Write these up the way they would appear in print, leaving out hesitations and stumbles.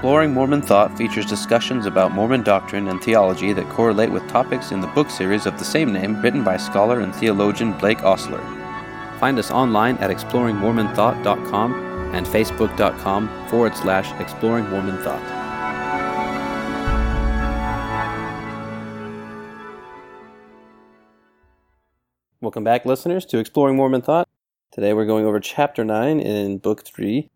Exploring Mormon Thought features discussions about Mormon doctrine and theology that correlate with topics in the book series of the same name written by scholar and theologian Blake Osler. Find us online at exploringmormonthought.com and facebook.com/exploringmormonthought. Welcome back, listeners, to Exploring Mormon Thought. Today we're going over Chapter 9 in Book 3.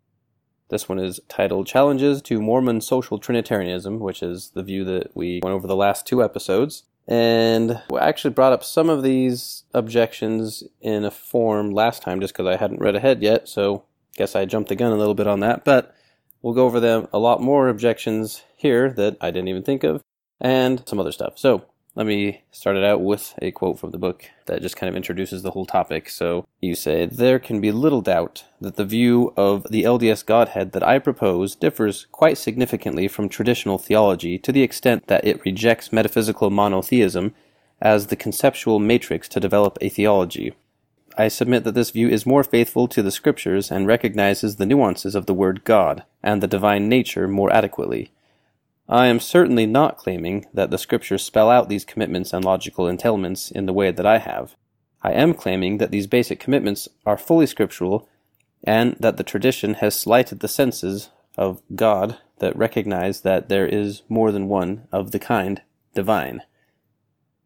This one is titled Challenges to Mormon Social Trinitarianism, which is the view that we went over the last two episodes. And we actually brought up some of these objections in a form last time just because I hadn't read ahead yet, so I guess I jumped the gun a little bit on that. But we'll go over them a lot more objections here that I didn't even think of, and some other stuff. So let me start it out with a quote from the book that just kind of introduces the whole topic. So you say, "There can be little doubt that the view of the LDS Godhead that I propose differs quite significantly from traditional theology to the extent that it rejects metaphysical monotheism as the conceptual matrix to develop a theology. I submit that this view is more faithful to the scriptures and recognizes the nuances of the word God and the divine nature more adequately. I am certainly not claiming that the scriptures spell out these commitments and logical entailments in the way that I have. I am claiming that these basic commitments are fully scriptural and that the tradition has slighted the senses of God that recognize that there is more than one of the kind divine."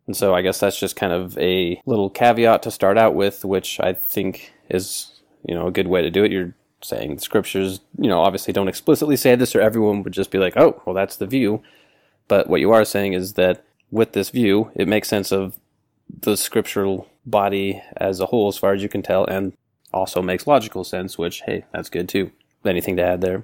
And so I guess that's just kind of a little caveat to start out with, which I think is, a good way to do it. You're saying the scriptures, obviously don't explicitly say this, or everyone would just be like, oh, well, that's the view. But what you are saying is that with this view, it makes sense of the scriptural body as a whole, as far as you can tell, and also makes logical sense, which, hey, that's good too. Anything to add there?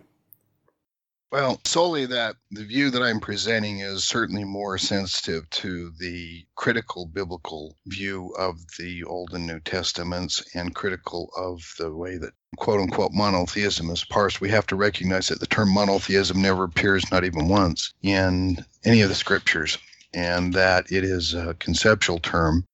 Well, solely that the view that I'm presenting is certainly more sensitive to the critical biblical view of the Old and New Testaments and critical of the way that quote-unquote monotheism is parsed. We have to recognize that the term monotheism never appears, not even once, in any of the scriptures, and that it is a conceptual term,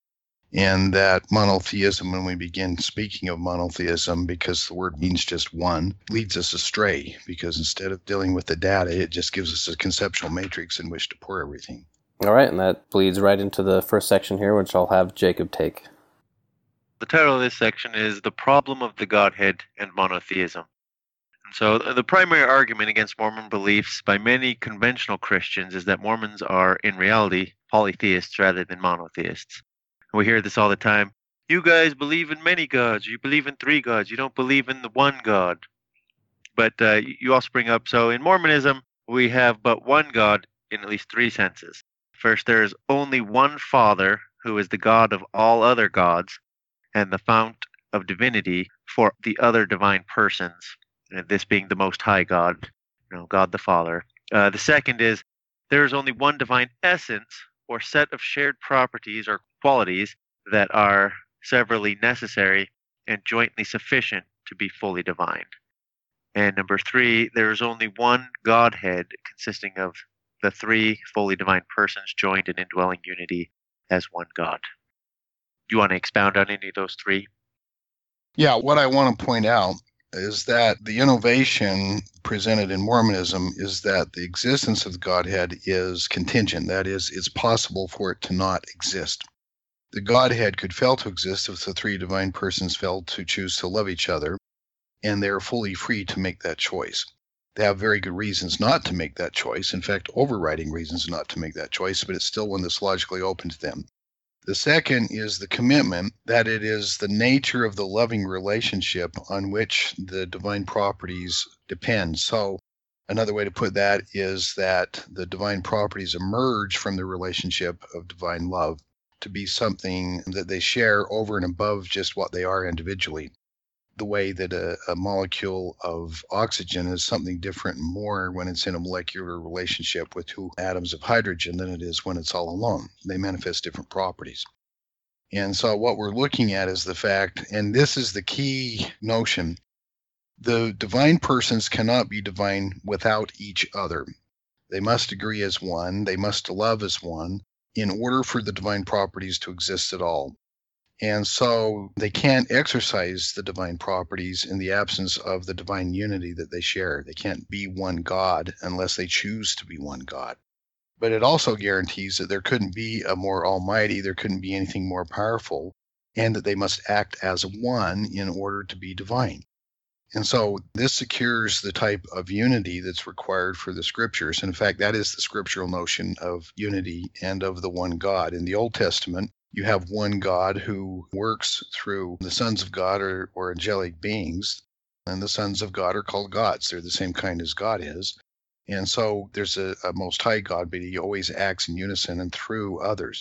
and that monotheism, when we begin speaking of monotheism, because the word means just one, leads us astray, because instead of dealing with the data, it just gives us a conceptual matrix in which to pour everything. All right, and that bleeds right into the first section here, which I'll have Jacob take. The title of this section is The Problem of the Godhead and Monotheism. And so the primary argument against Mormon beliefs by many conventional Christians is that Mormons are, in reality, polytheists rather than monotheists. We hear this all the time. You guys believe in many gods. You believe in three gods. You don't believe in the one God. But you also bring up, so in Mormonism, we have but one God in at least three senses. First, there is only one Father who is the God of all other gods and the fount of divinity for the other divine persons, this being the Most High God, God the Father. The second is there is only one divine essence or set of shared properties or qualities that are severally necessary and jointly sufficient to be fully divine. And number three, there is only one Godhead consisting of the three fully divine persons joined in indwelling unity as one God. Do you want to expound on any of those three? Yeah, what I want to point out is that the innovation presented in Mormonism is that the existence of the Godhead is contingent. That is, it's possible for it to not exist. The Godhead could fail to exist if the three divine persons failed to choose to love each other, and they're fully free to make that choice. They have very good reasons not to make that choice, in fact, overriding reasons not to make that choice, but it's still one that's logically open to them. The second is the commitment that it is the nature of the loving relationship on which the divine properties depend. So another way to put that is that the divine properties emerge from the relationship of divine love to be something that they share over and above just what they are individually. The way that a molecule of oxygen is something different and more when it's in a molecular relationship with two atoms of hydrogen than it is when it's all alone. They manifest different properties. And so what we're looking at is the fact, and this is the key notion, the divine persons cannot be divine without each other. They must agree as one. They must love as one in order for the divine properties to exist at all. And so they can't exercise the divine properties in the absence of the divine unity that they share. They can't be one God unless they choose to be one God. But it also guarantees that there couldn't be a more almighty, there couldn't be anything more powerful, and that they must act as one in order to be divine. And so this secures the type of unity that's required for the scriptures. And in fact, that is the scriptural notion of unity and of the one God. In the Old Testament, you have one God who works through the sons of God or angelic beings. And the sons of God are called gods. They're the same kind as God is. And so there's a most high God, but he always acts in unison and through others.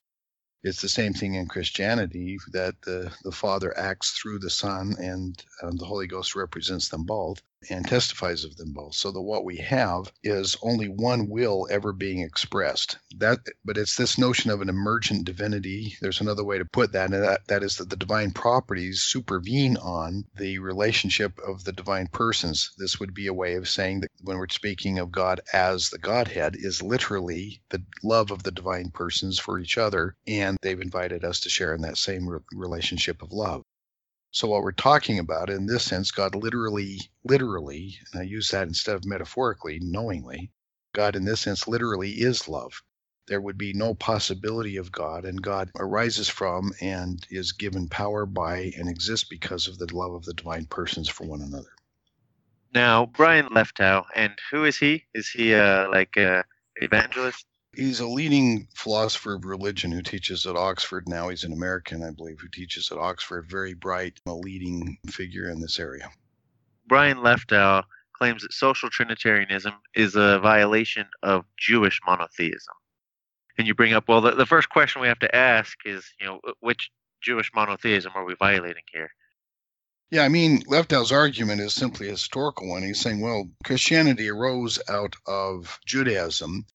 It's the same thing in Christianity, that the Father acts through the Son, and the Holy Ghost represents them both and testifies of them both. So that what we have is only one will ever being expressed. But it's this notion of an emergent divinity. There's another way to put that, and that is that the divine properties supervene on the relationship of the divine persons. This would be a way of saying that when we're speaking of God as the Godhead, is literally the love of the divine persons for each other, and they've invited us to share in that same relationship of love. So what we're talking about, in this sense, God literally, and I use that instead of metaphorically, knowingly, God in this sense literally is love. There would be no possibility of God, and God arises from and is given power by and exists because of the love of the divine persons for one another. Now, Brian Leftow, and who is he? Is he like an evangelist? He's a leading philosopher of religion who teaches at Oxford. Now he's an American, I believe, who teaches at Oxford. Very bright, a leading figure in this area. Brian Leftow claims that social Trinitarianism is a violation of Jewish monotheism. And you bring up, well, the first question we have to ask is, which Jewish monotheism are we violating here? Yeah, Leftow's argument is simply a historical one. He's saying, well, Christianity arose out of Judaism.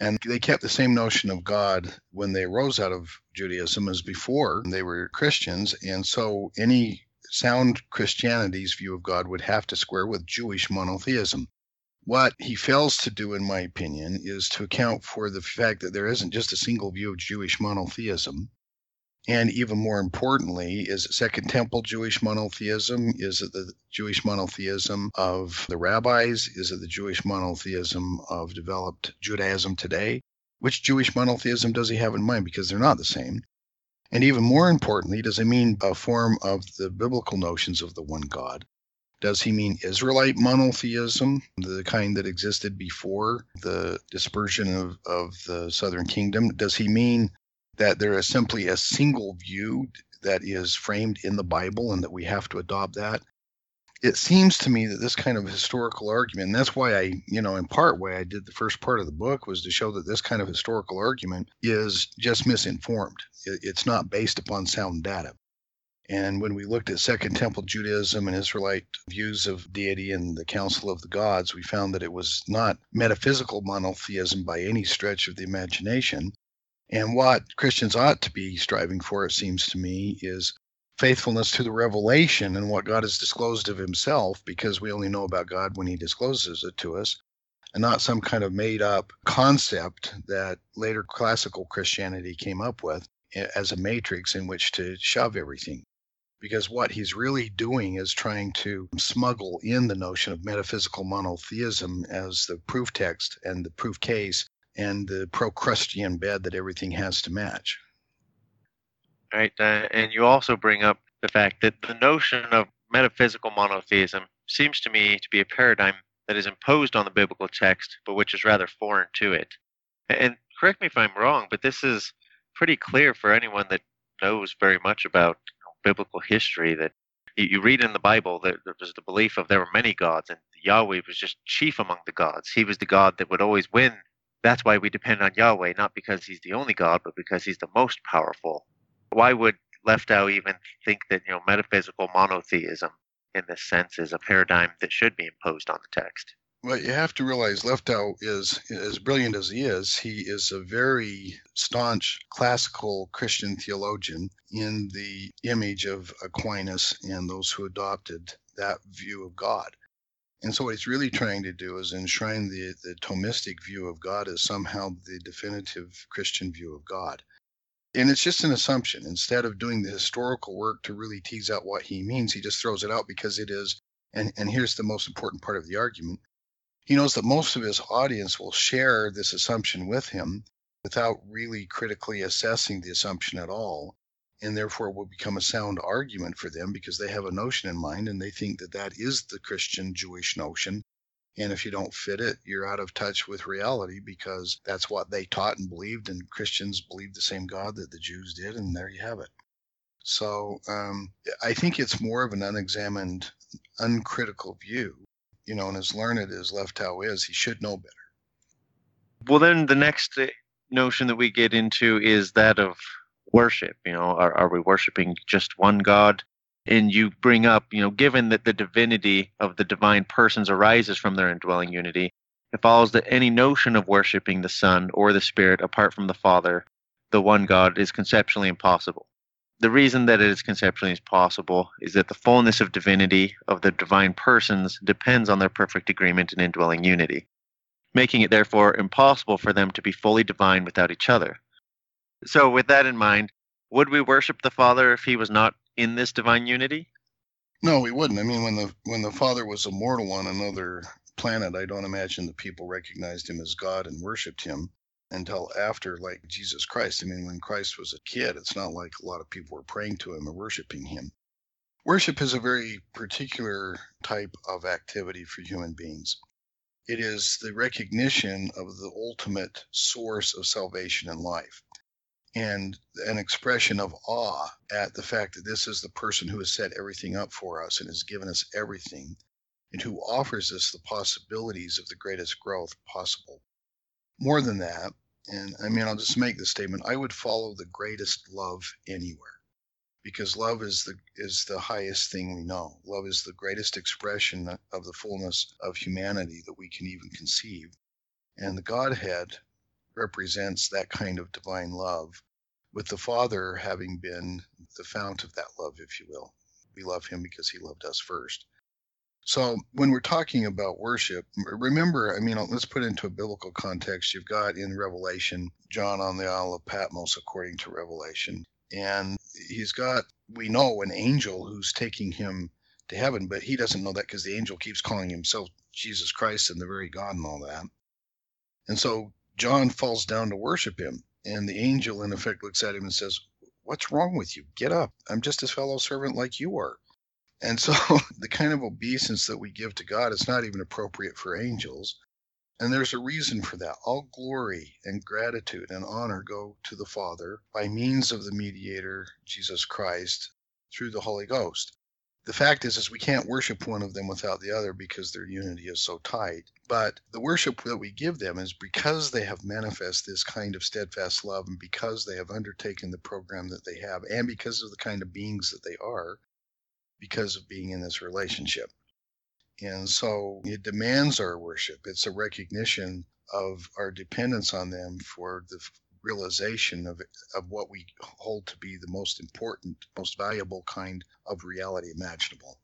And they kept the same notion of God when they rose out of Judaism as before they were Christians. And so any sound Christianity's view of God would have to square with Jewish monotheism. What he fails to do, in my opinion, is to account for the fact that there isn't just a single view of Jewish monotheism. And even more importantly, is it Second Temple Jewish monotheism? Is it the Jewish monotheism of the rabbis? Is it the Jewish monotheism of developed Judaism today? Which Jewish monotheism does he have in mind? Because they're not the same. And even more importantly, does he mean a form of the biblical notions of the one God? Does he mean Israelite monotheism, the kind that existed before the dispersion of the southern kingdom? Does he mean that there is simply a single view that is framed in the Bible and that we have to adopt that? It seems to me that this kind of historical argument, and that's why I, in part why I did the first part of the book, was to show that this kind of historical argument is just misinformed. It's not based upon sound data. And when we looked at Second Temple Judaism and Israelite views of deity and the Council of the Gods, we found that it was not metaphysical monotheism by any stretch of the imagination. And what Christians ought to be striving for, it seems to me, is faithfulness to the revelation and what God has disclosed of himself, because we only know about God when he discloses it to us, and not some kind of made-up concept that later classical Christianity came up with as a matrix in which to shove everything. Because what he's really doing is trying to smuggle in the notion of metaphysical monotheism as the proof text and the proof case and the Procrustean bed that everything has to match. All right, and you also bring up the fact that the notion of metaphysical monotheism seems to me to be a paradigm that is imposed on the biblical text, but which is rather foreign to it. And correct me if I'm wrong, but this is pretty clear for anyone that knows very much about biblical history, that you read in the Bible that there was the belief of there were many gods, and Yahweh was just chief among the gods. He was the God that would always win. That's why we depend on Yahweh, not because he's the only God, but because he's the most powerful. Why would Leftow even think that metaphysical monotheism in this sense is a paradigm that should be imposed on the text? Well, you have to realize Leftow is, as brilliant as he is a very staunch classical Christian theologian in the image of Aquinas and those who adopted that view of God. And so what he's really trying to do is enshrine the Thomistic view of God as somehow the definitive Christian view of God. And it's just an assumption. Instead of doing the historical work to really tease out what he means, he just throws it out because it is, and here's the most important part of the argument, he knows that most of his audience will share this assumption with him without really critically assessing the assumption at all, and therefore will become a sound argument for them because they have a notion in mind and they think that that is the Christian Jewish notion. And if you don't fit it, you're out of touch with reality because that's what they taught and believed, and Christians believed the same God that the Jews did, and there you have it. So I think it's more of an unexamined, uncritical view, you know, and as learned as Leftow is, he should know better. Well, then the next notion that we get into is that of worship. You know, are we worshiping just one God? And you bring up, you know, given that the divinity of the divine persons arises from their indwelling unity, it follows that any notion of worshiping the Son or the Spirit apart from the Father, the one God, is conceptually impossible. The reason that it is conceptually possible is that the fullness of divinity of the divine persons depends on their perfect agreement and indwelling unity, making it therefore impossible for them to be fully divine without each other. So with that in mind, would we worship the Father if he was not in this divine unity? No, we wouldn't. I mean, when the Father was immortal on another planet, I don't imagine the people recognized him as God and worshipped him until after, like Jesus Christ. I mean, when Christ was a kid, it's not like a lot of people were praying to him or worshiping him. Worship is a very particular type of activity for human beings. It is the recognition of the ultimate source of salvation and life, and an expression of awe at the fact that this is the person who has set everything up for us and has given us everything, and who offers us the possibilities of the greatest growth possible. More than that, and I mean, I'll just make the statement, I would follow the greatest love anywhere, because love is the highest thing we know. Love is the greatest expression of the fullness of humanity that we can even conceive, and the Godhead represents that kind of divine love, with the Father having been the fount of that love, if you will. We love him because he loved us first. So when we're talking about worship, remember, I mean, let's put it into a biblical context. You've got in Revelation, John on the Isle of Patmos, according to Revelation, and he's got, we know, an angel who's taking him to heaven, but he doesn't know that because the angel keeps calling himself Jesus Christ and the very God and all that. And so John falls down to worship him, and the angel, in effect, looks at him and says, "What's wrong with you? Get up. I'm just a fellow servant like you are." And so the kind of obeisance that we give to God is not even appropriate for angels, and there's a reason for that. All glory and gratitude and honor go to the Father by means of the mediator, Jesus Christ, through the Holy Ghost. The fact is we can't worship one of them without the other because their unity is so tight. But the worship that we give them is because they have manifest this kind of steadfast love, and because they have undertaken the program that they have, and because of the kind of beings that they are, because of being in this relationship. And so it demands our worship. It's a recognition of our dependence on them for the realization of what we hold to be the most important, most valuable kind of reality imaginable.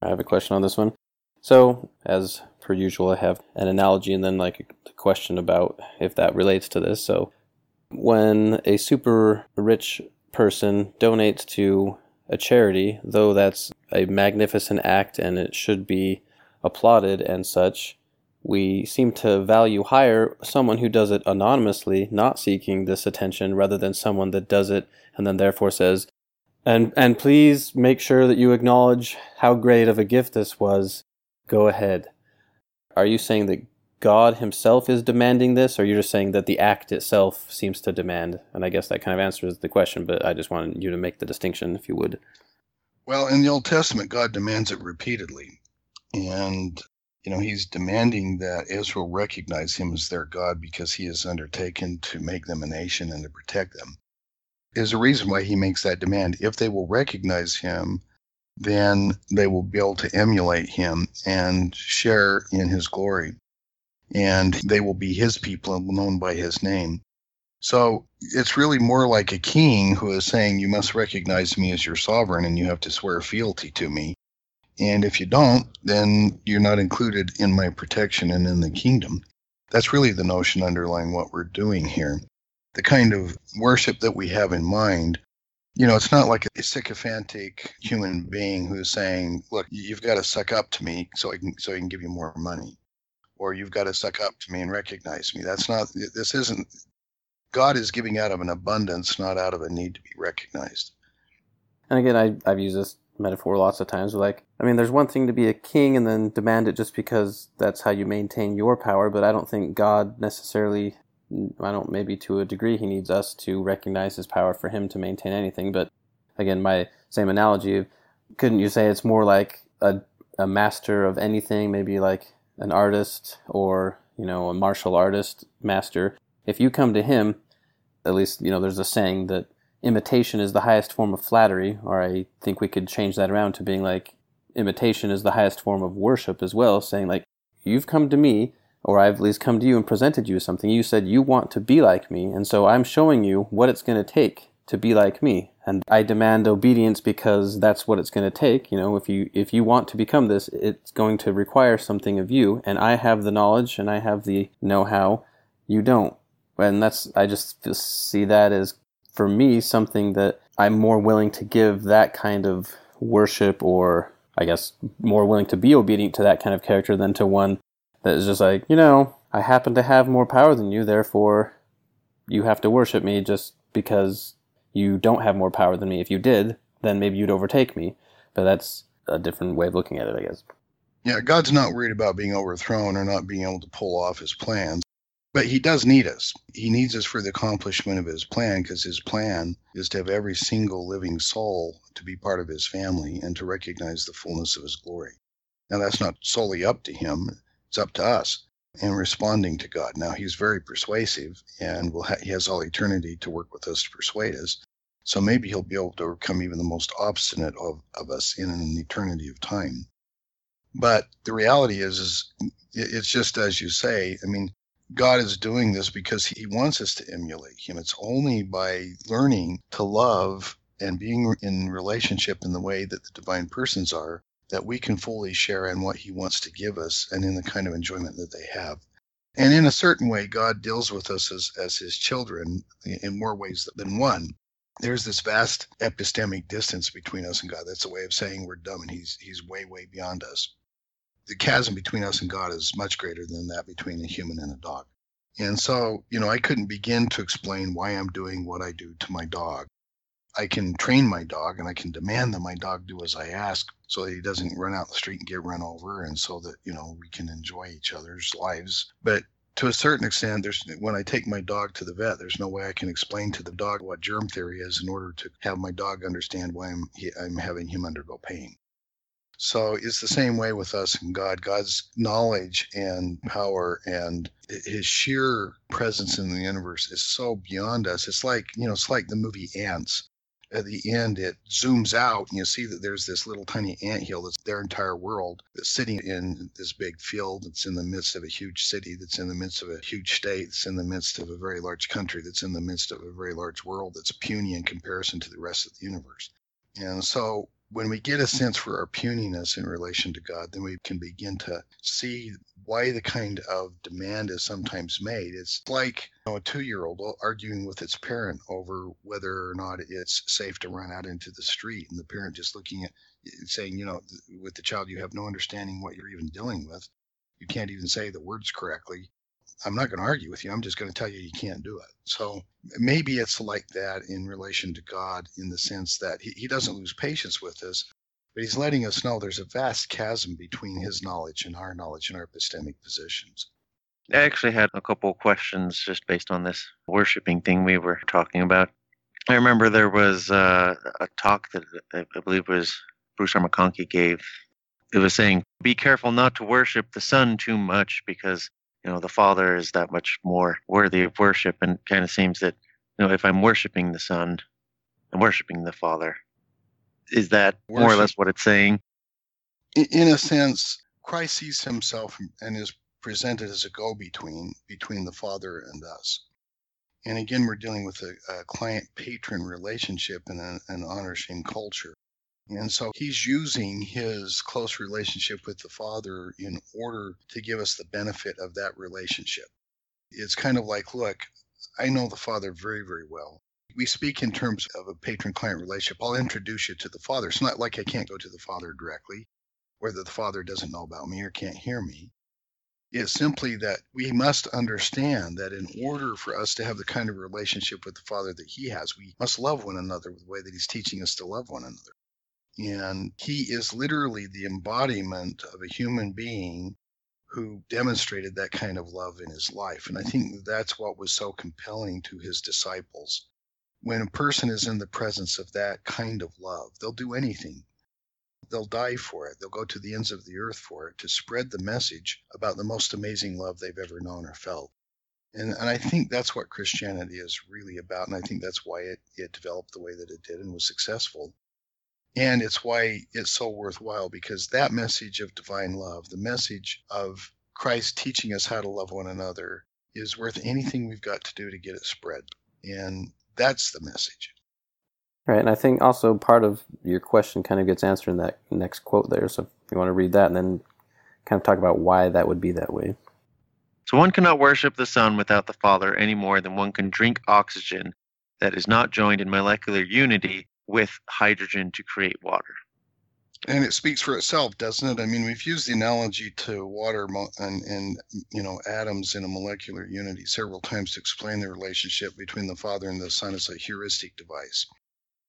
I have a question on this one. So, as per usual, I have an analogy and then like a question about if that relates to this. So, when a super rich person donates to a charity, though that's a magnificent act and it should be applauded and such, we seem to value higher someone who does it anonymously, not seeking this attention, rather than someone that does it and then therefore says, and please make sure that you acknowledge how great of a gift this was. Go ahead. Are you saying that God himself is demanding this, or you're just saying that the act itself seems to demand? And I guess that kind of answers the question, but I just wanted you to make the distinction, if you would. Well, in the Old Testament, God demands it repeatedly. And you know, he's demanding that Israel recognize him as their God because he has undertaken to make them a nation and to protect them. There's a reason why he makes that demand. If they will recognize him, then they will be able to emulate him and share in his glory. And they will be his people and known by his name. So it's really more like a king who is saying, you must recognize me as your sovereign and you have to swear fealty to me. And if you don't, then you're not included in my protection and in the kingdom. That's really the notion underlying what we're doing here. the kind of worship that we have in mind. You know, it's not like a sycophantic human being who's saying, look, you've got to suck up to me so I can give you more money, or you've got to suck up to me and recognize me. God is giving out of an abundance, not out of a need to be recognized. And again, I've used this metaphor lots of times. Like, I mean, there's one thing to be a king and then demand it just because that's how you maintain your power, but I don't think God necessarily, maybe to a degree he needs us to recognize his power for him to maintain anything. But again, my same analogy, couldn't you say it's more like a master of anything, maybe like an artist or, you know, a martial artist master? If you come to him, at least, you know, there's a saying that imitation is the highest form of flattery, or I think we could change that around to being like, imitation is the highest form of worship as well, saying like, you've come to me, or I've at least come to you and presented you something. You said you want to be like me, and so I'm showing you what it's going to take to be like me. And I demand obedience because that's what it's going to take. You know, if you want to become this, it's going to require something of you, and I have the knowledge and I have the know-how, you don't. And I just see that as, for me, something that I'm more willing to give that kind of worship, or I guess more willing to be obedient to that kind of character than to one that is just like, you know, I happen to have more power than you, therefore you have to worship me just because you don't have more power than me. If you did, then maybe you'd overtake me. But that's a different way of looking at it, I guess. Yeah, God's not worried about being overthrown or not being able to pull off his plans. But he does need us. He needs us for the accomplishment of his plan, because his plan is to have every single living soul to be part of his family and to recognize the fullness of his glory. Now, that's not solely up to him. It's up to us in responding to God. Now, he's very persuasive, and he has all eternity to work with us to persuade us. So maybe he'll be able to overcome even the most obstinate of us in an eternity of time. But the reality is it's just as you say. I mean, God is doing this because he wants us to emulate him. It's only by learning to love and being in relationship in the way that the divine persons are that we can fully share in what he wants to give us and in the kind of enjoyment that they have. And in a certain way, God deals with us as his children in more ways than one. There's this vast epistemic distance between us and God. That's a way of saying we're dumb and he's way, way beyond us. The chasm between us and God is much greater than that between a human and a dog. And so, you know, I couldn't begin to explain why I'm doing what I do to my dog. I can train my dog and I can demand that my dog do as I ask so that he doesn't run out the street and get run over, and so that, you know, we can enjoy each other's lives. But to a certain extent, when I take my dog to the vet, there's no way I can explain to the dog what germ theory is in order to have my dog understand why I'm having him undergo pain. So it's the same way with us and God. God's knowledge and power and his sheer presence in the universe is so beyond us. It's like, you know, it's like the movie Ants. At the end, it zooms out and you see that there's this little tiny anthill that's their entire world that's sitting in this big field that's in the midst of a huge city, that's in the midst of a huge state, that's in the midst of a very large country, that's in the midst of a very large world that's puny in comparison to the rest of the universe. And so, when we get a sense for our puniness in relation to God, then we can begin to see why the kind of demand is sometimes made. It's like, you know, a 2-year-old arguing with its parent over whether or not it's safe to run out into the street, and the parent just looking at it saying, you know, with the child, you have no understanding what you're even dealing with. You can't even say the words correctly. I'm not going to argue with you. I'm just going to tell you can't do it. So maybe it's like that in relation to God, in the sense that he doesn't lose patience with us, but he's letting us know there's a vast chasm between his knowledge and our epistemic positions. I actually had a couple of questions just based on this worshiping thing we were talking about. I remember there was a talk that I believe was Bruce R. McConkie gave. It was saying, be careful not to worship the Son too much because, you know, the Father is that much more worthy of worship, and it kind of seems that, you know, if I'm worshiping the Son, I'm worshiping the Father. Is that worship, more or less what it's saying? In a sense, Christ sees himself and is presented as a go-between between the Father and us. And again, we're dealing with a client-patron relationship in an honor-shame culture. And so he's using his close relationship with the Father in order to give us the benefit of that relationship. It's kind of like, look, I know the Father very, very well. We speak in terms of a patron-client relationship. I'll introduce you to the Father. It's not like I can't go to the Father directly, or that the Father doesn't know about me or can't hear me. It's simply that we must understand that in order for us to have the kind of relationship with the Father that He has, we must love one another the way that He's teaching us to love one another. And He is literally the embodiment of a human being who demonstrated that kind of love in His life. And I think that's what was so compelling to His disciples. When a person is in the presence of that kind of love, they'll do anything. They'll die for it. They'll go to the ends of the earth for it, to spread the message about the most amazing love they've ever known or felt. And I think that's what Christianity is really about, and I think that's why it developed the way that it did and was successful. And it's why it's so worthwhile, because that message of divine love, the message of Christ teaching us how to love one another, is worth anything we've got to do to get it spread. And that's the message. Right, and I think also part of your question kind of gets answered in that next quote there. So if you want to read that and then kind of talk about why that would be that way. So one cannot worship the Son without the Father any more than one can drink oxygen that is not joined in molecular unity with hydrogen to create water. And it speaks for itself, doesn't it? I mean, we've used the analogy to water and atoms in a molecular unity several times to explain the relationship between the Father and the Son as a heuristic device.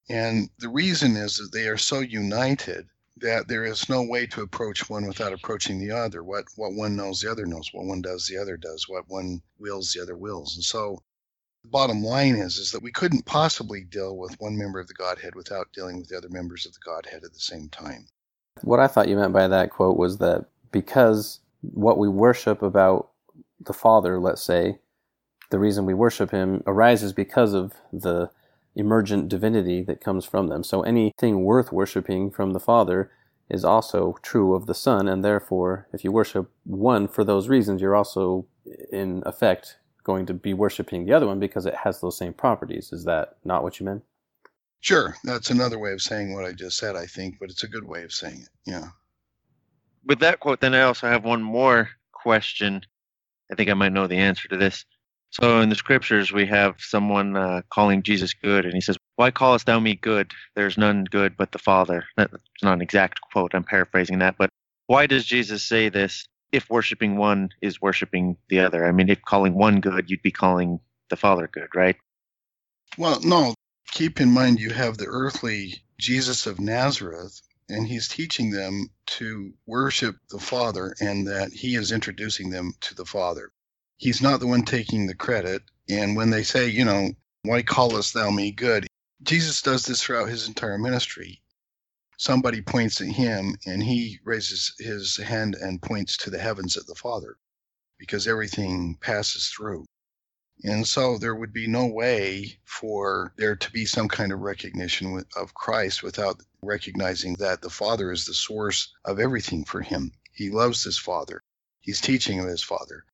And the reason is that they are so united that there is no way to approach one without approaching the other. What one knows, the other knows. What one does, the other does. What one wills, the other wills. And so the bottom line is that we couldn't possibly deal with one member of the Godhead without dealing with the other members of the Godhead at the same time. What I thought you meant by that quote was that because what we worship about the Father, let's say, the reason we worship Him arises because of the emergent divinity that comes from them. So anything worth worshiping from the Father is also true of the Son, and therefore, if you worship one for those reasons, you're also, in effect, going to be worshiping the other one because it has those same properties. Is that not what you meant? Sure. That's another way of saying what I just said, I think, but it's a good way of saying it. Yeah. With that quote, then I also have one more question. I think I might know the answer to this. So in the scriptures, we have someone calling Jesus good, and he says, "Why callest thou me good? There's none good but the Father." That's not an exact quote. I'm paraphrasing that. But why does Jesus say this if worshiping one is worshiping the other? I mean, if calling one good, you'd be calling the Father good, right? Well, no. Keep in mind you have the earthly Jesus of Nazareth, and he's teaching them to worship the Father, and that he is introducing them to the Father. He's not the one taking the credit. And when they say, "Why callest thou me good?" Jesus does this throughout his entire ministry. Somebody points at him, and he raises his hand and points to the heavens at the Father, because everything passes through. And so there would be no way for there to be some kind of recognition of Christ without recognizing that the Father is the source of everything for him. He loves his Father. He's teaching of his Father.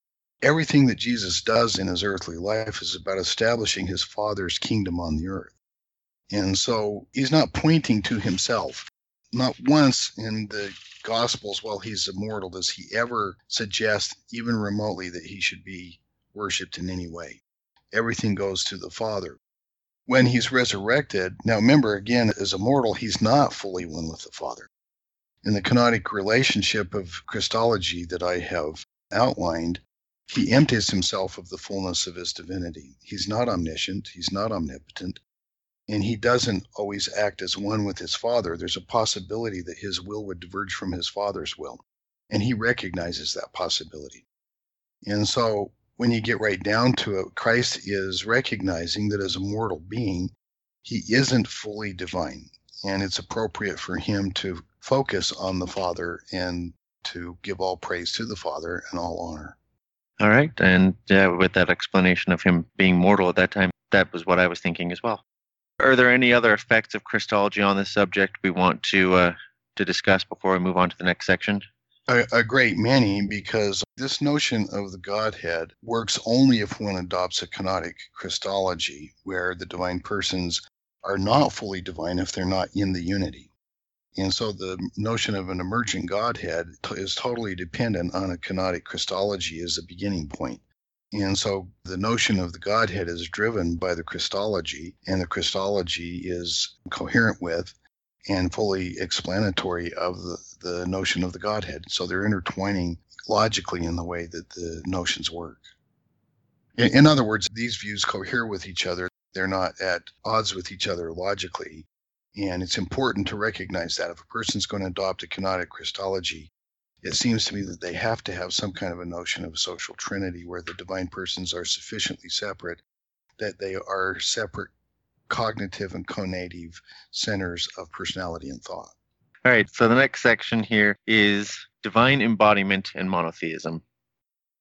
Everything that Jesus does in his earthly life is about establishing his Father's kingdom on the earth. And so he's not pointing to himself. Not once in the Gospels, while he's immortal, does he ever suggest even remotely that he should be worshipped in any way. Everything goes to the Father. When he's resurrected, now remember again, as immortal, he's not fully one with the Father. In the canonic relationship of Christology that I have outlined, he empties himself of the fullness of his divinity. He's not omniscient. He's not omnipotent. And he doesn't always act as one with his Father. There's a possibility that his will would diverge from his Father's will. And he recognizes that possibility. And so when you get right down to it, Christ is recognizing that as a mortal being, he isn't fully divine. And it's appropriate for him to focus on the Father and to give all praise to the Father and all honor. All right, and with that explanation of him being mortal at that time, that was what I was thinking as well. Are there any other effects of Christology on this subject we want to discuss before we move on to the next section? A great many, because this notion of the Godhead works only if one adopts a canonic Christology, where the divine persons are not fully divine if they're not in the unity. And so the notion of an emergent Godhead is totally dependent on a canonic Christology as a beginning point. And so the notion of the Godhead is driven by the Christology, and the Christology is coherent with and fully explanatory of the notion of the Godhead. So they're intertwining logically in the way that the notions work. In other words, these views cohere with each other. They're not at odds with each other logically. And it's important to recognize that if a person's going to adopt a canonic Christology, it seems to me that they have to have some kind of a notion of a social trinity where the divine persons are sufficiently separate that they are separate cognitive and conative centers of personality and thought. All right, so the next section here is divine embodiment and monotheism.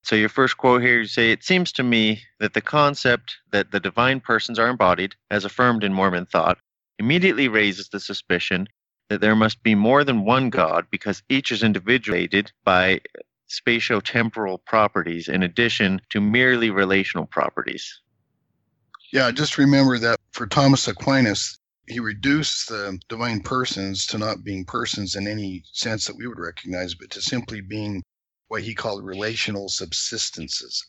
So your first quote here, you say, "It seems to me that the concept that the divine persons are embodied, as affirmed in Mormon thought, immediately raises the suspicion that there must be more than one God because each is individuated by spatiotemporal properties in addition to merely relational properties." Yeah, just remember that for Thomas Aquinas, he reduced the divine persons to not being persons in any sense that we would recognize, but to simply being what he called relational subsistences,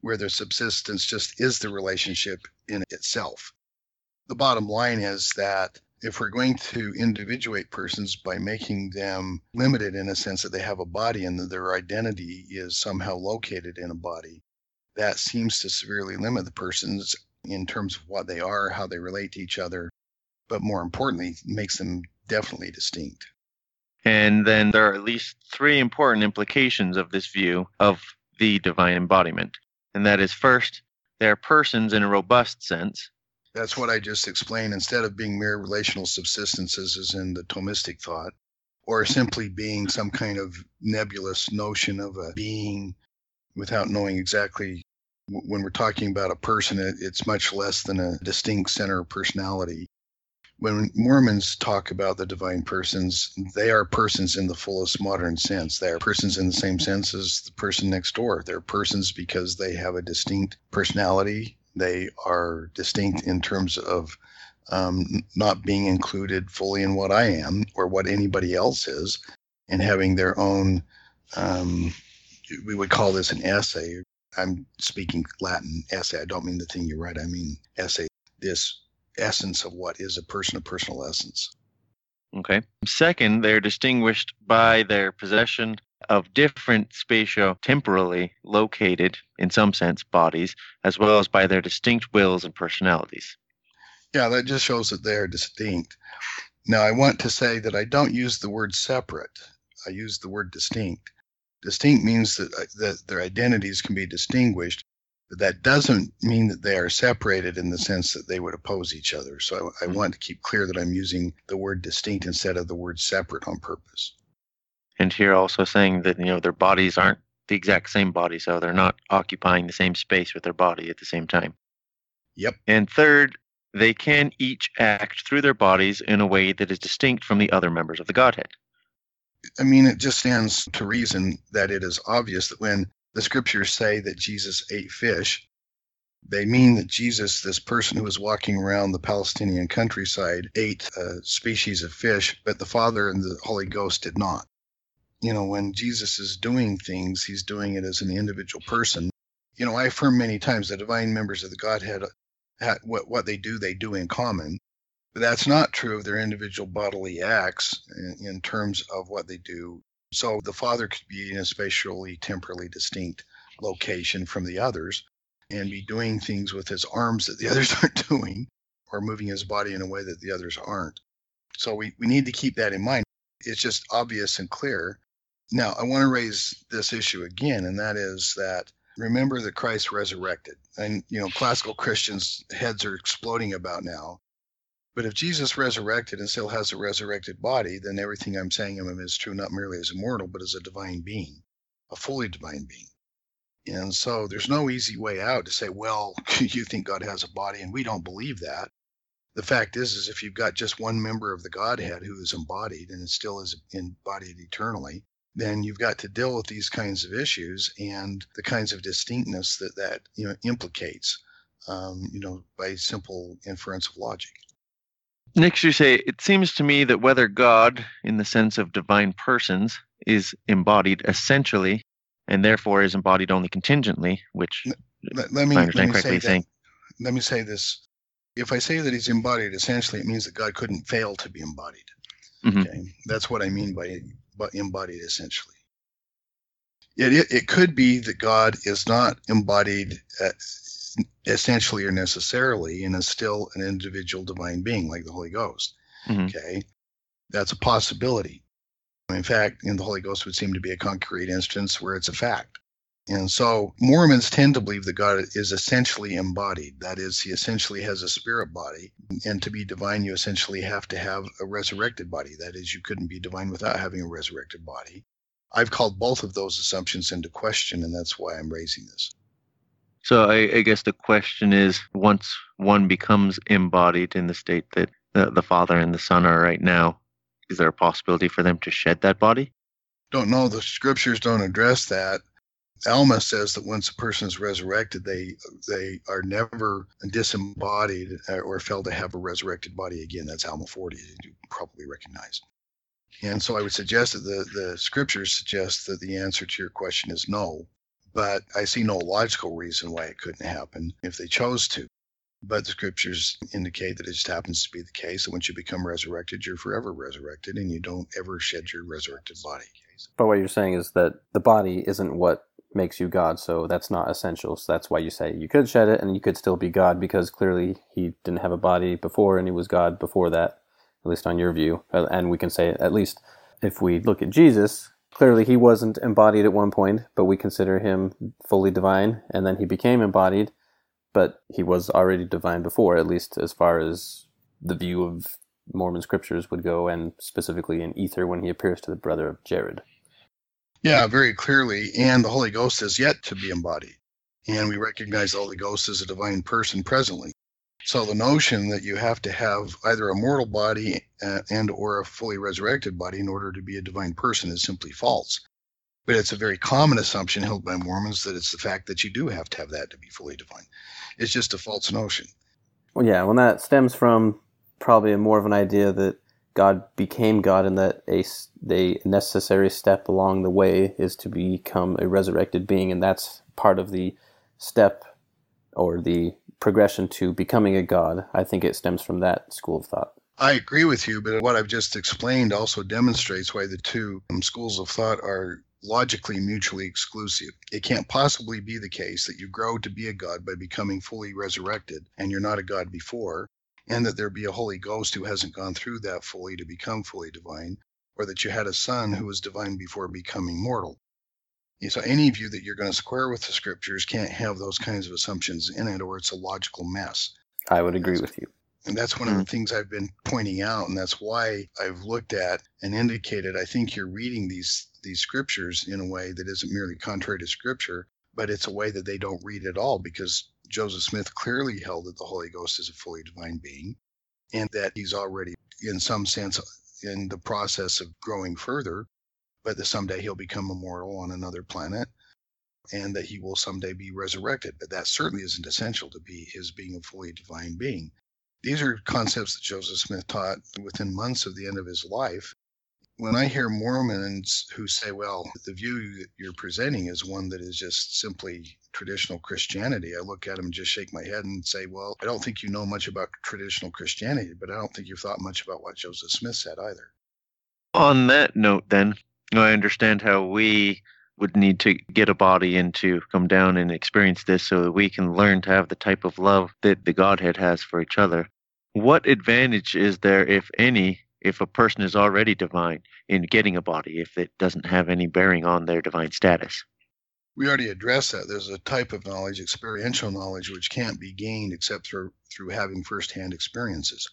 where their subsistence just is the relationship in itself. The bottom line is that if we're going to individuate persons by making them limited in a sense that they have a body and that their identity is somehow located in a body, that seems to severely limit the persons in terms of what they are, how they relate to each other, but more importantly, makes them definitely distinct. And then there are at least three important implications of this view of the divine embodiment. And that is, first, they are persons in a robust sense. That's what I just explained. Instead of being mere relational subsistences as in the Thomistic thought, or simply being some kind of nebulous notion of a being without knowing exactly, when we're talking about a person, it's much less than a distinct center of personality. When Mormons talk about the divine persons, they are persons in the fullest modern sense. They are persons in the same sense as the person next door. They're persons because they have a distinct personality. They are distinct in terms of not being included fully in what I am or what anybody else is, and having their own, we would call this an essay. I'm speaking Latin essay. I don't mean the thing you write. I mean essay, this essence of what is a person, a personal essence. Okay. Second, they're distinguished by their possession of different spatio-temporally located, in some sense, bodies, as well as by their distinct wills and personalities. Yeah, that just shows that they are distinct. Now, I want to say that I don't use the word separate. I use the word distinct. Distinct means that their identities can be distinguished, but that doesn't mean that they are separated in the sense that they would oppose each other. So I want to keep clear that I'm using the word distinct instead of the word separate on purpose. And here also saying that, their bodies aren't the exact same body, so they're not occupying the same space with their body at the same time. Yep. And third, they can each act through their bodies in a way that is distinct from the other members of the Godhead. I mean, it just stands to reason that it is obvious that when the scriptures say that Jesus ate fish, they mean that Jesus, this person who was walking around the Palestinian countryside, ate a species of fish, but the Father and the Holy Ghost did not. When Jesus is doing things, he's doing it as an individual person. I affirm many times the divine members of the Godhead, what they do in common. But that's not true of their individual bodily acts in terms of what they do. So the Father could be in a spatially, temporally distinct location from the others and be doing things with his arms that the others aren't doing, or moving his body in a way that the others aren't. So we need to keep that in mind. It's just obvious and clear. Now, I want to raise this issue again, and that is that, remember that Christ resurrected. And, classical Christians' heads are exploding about now. But if Jesus resurrected and still has a resurrected body, then everything I'm saying of him is true, not merely as a mortal, but as a divine being, a fully divine being. And so there's no easy way out to say, well, you think God has a body, and we don't believe that. The fact is if you've got just one member of the Godhead who is embodied and still is embodied eternally, then you've got to deal with these kinds of issues and the kinds of distinctness that implicates, by simple inference of logic. Next, you say, it seems to me that whether God, in the sense of divine persons, is embodied essentially, and therefore is embodied only contingently, which Let me say this. If I say that he's embodied, essentially it means that God couldn't fail to be embodied. Mm-hmm. Okay, that's what I mean by embodied, essentially. It could be that God is not embodied essentially or necessarily, and is still an individual divine being like the Holy Ghost. Mm-hmm. Okay, that's a possibility. In fact, in the Holy Ghost would seem to be a concrete instance where it's a fact. And so Mormons tend to believe that God is essentially embodied. That is, he essentially has a spirit body. And to be divine, you essentially have to have a resurrected body. That is, you couldn't be divine without having a resurrected body. I've called both of those assumptions into question, and that's why I'm raising this. So I guess the question is, once one becomes embodied in the state that the Father and the Son are right now, is there a possibility for them to shed that body? Don't know. The scriptures don't address that. Alma says that once a person is resurrected, they are never disembodied or fail to have a resurrected body again. That's Alma 40, you probably recognize. And so I would suggest that the scriptures suggest that the answer to your question is no, but I see no logical reason why it couldn't happen if they chose to. But the scriptures indicate that it just happens to be the case that once you become resurrected, you're forever resurrected, and you don't ever shed your resurrected body. But what you're saying is that the body isn't what makes you God, so that's not essential. So that's why you say you could shed it and you could still be God, because clearly he didn't have a body before and he was God before that, at least on your view. And we can say, at least if we look at Jesus, clearly he wasn't embodied at one point, but we consider him fully divine, and then he became embodied, but he was already divine before, at least as far as the view of Mormon scriptures would go, and specifically in Ether when he appears to the brother of Jared. Yeah, very clearly. And the Holy Ghost is yet to be embodied. And we recognize the Holy Ghost as a divine person presently. So the notion that you have to have either a mortal body and or a fully resurrected body in order to be a divine person is simply false. But it's a very common assumption held by Mormons that it's the fact that you do have to have that to be fully divine. It's just a false notion. Well, yeah, well, that stems from probably more of an idea that God became God, and that a necessary step along the way is to become a resurrected being, and that's part of the step or the progression to becoming a God. I think it stems from that school of thought. I agree with you, but what I've just explained also demonstrates why the two schools of thought are logically mutually exclusive. It can't possibly be the case that you grow to be a God by becoming fully resurrected, and you're not a God before, and that there be a Holy Ghost who hasn't gone through that fully to become fully divine, or that you had a son who was divine before becoming mortal. So any view that you're going to square with the scriptures can't have those kinds of assumptions in it, or it's a logical mess. I would agree with you. And that's one of the things I've been pointing out, and that's why I've looked at and indicated, I think you're reading these scriptures in a way that isn't merely contrary to scripture, but it's a way that they don't read at all, because Joseph Smith clearly held that the Holy Ghost is a fully divine being, and that he's already, in some sense, in the process of growing further, but that someday he'll become immortal on another planet, and that he will someday be resurrected. But that certainly isn't essential to be his being a fully divine being. These are concepts that Joseph Smith taught within months of the end of his life. When I hear Mormons who say, well, the view that you're presenting is one that is just simply traditional Christianity, I look at them and just shake my head and say, well, I don't think you know much about traditional Christianity, but I don't think you've thought much about what Joseph Smith said either. On that note, then, I understand how we would need to get a body and to come down and experience this so that we can learn to have the type of love that the Godhead has for each other. What advantage is there, if any, if a person is already divine in getting a body, if it doesn't have any bearing on their divine status? We already addressed that. There's a type of knowledge, experiential knowledge, which can't be gained except through having firsthand experiences.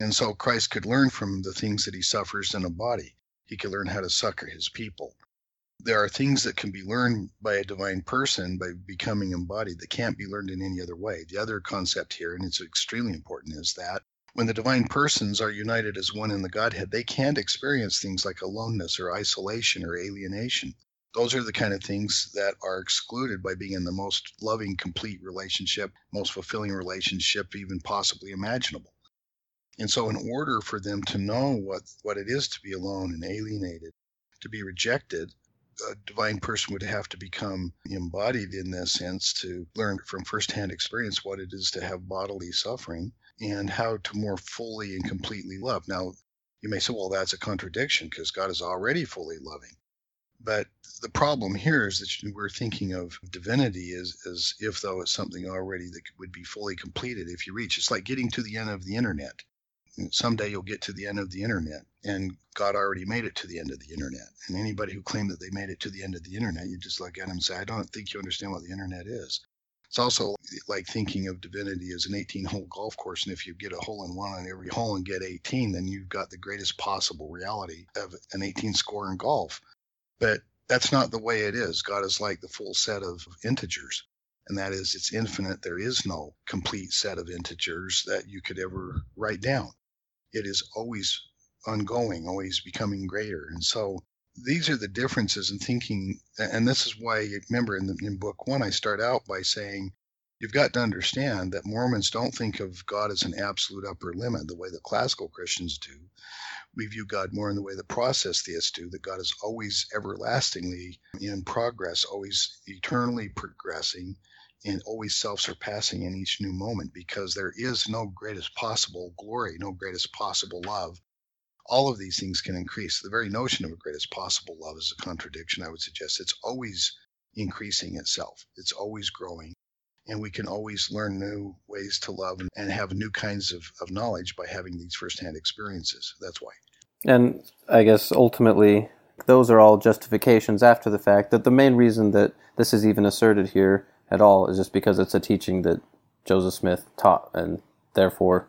And so Christ could learn from the things that he suffers in a body. He could learn how to succor his people. There are things that can be learned by a divine person by becoming embodied that can't be learned in any other way. The other concept here, and it's extremely important, is that when the divine persons are united as one in the Godhead, they can't experience things like aloneness or isolation or alienation. Those are the kind of things that are excluded by being in the most loving, complete relationship, most fulfilling relationship even possibly imaginable. And so in order for them to know what it is to be alone and alienated, to be rejected, a divine person would have to become embodied in that sense to learn from firsthand experience what it is to have bodily suffering and how to more fully and completely love. Now, you may say, well, that's a contradiction because God is already fully loving. But the problem here is that we're thinking of divinity as if though it's something already that would be fully completed if you reach. It's like getting to the end of the internet. Someday you'll get to the end of the internet, and God already made it to the end of the internet. And anybody who claimed that they made it to the end of the internet, you just look at them and say, I don't think you understand what the internet is. It's also like thinking of divinity as an 18-hole golf course, and if you get a hole in one on every hole and get 18, then you've got the greatest possible reality of an 18-score in golf. But that's not the way it is. God is like the full set of integers, and that is it's infinite. There is no complete set of integers that you could ever write down. It is always ongoing, always becoming greater. And so these are the differences in thinking. And this is why, remember, in book one, I start out by saying you've got to understand that Mormons don't think of God as an absolute upper limit the way that classical Christians do. We view God more in the way the process theists do, that God is always everlastingly in progress, always eternally progressing, and always self-surpassing in each new moment, because there is no greatest possible glory, no greatest possible love. All of these things can increase. The very notion of a greatest possible love is a contradiction, I would suggest. It's always increasing itself. It's always growing. And we can always learn new ways to love and have new kinds of knowledge by having these firsthand experiences. That's why. And I guess ultimately, those are all justifications after the fact, that the main reason that this is even asserted here at all is just because it's a teaching that Joseph Smith taught, and therefore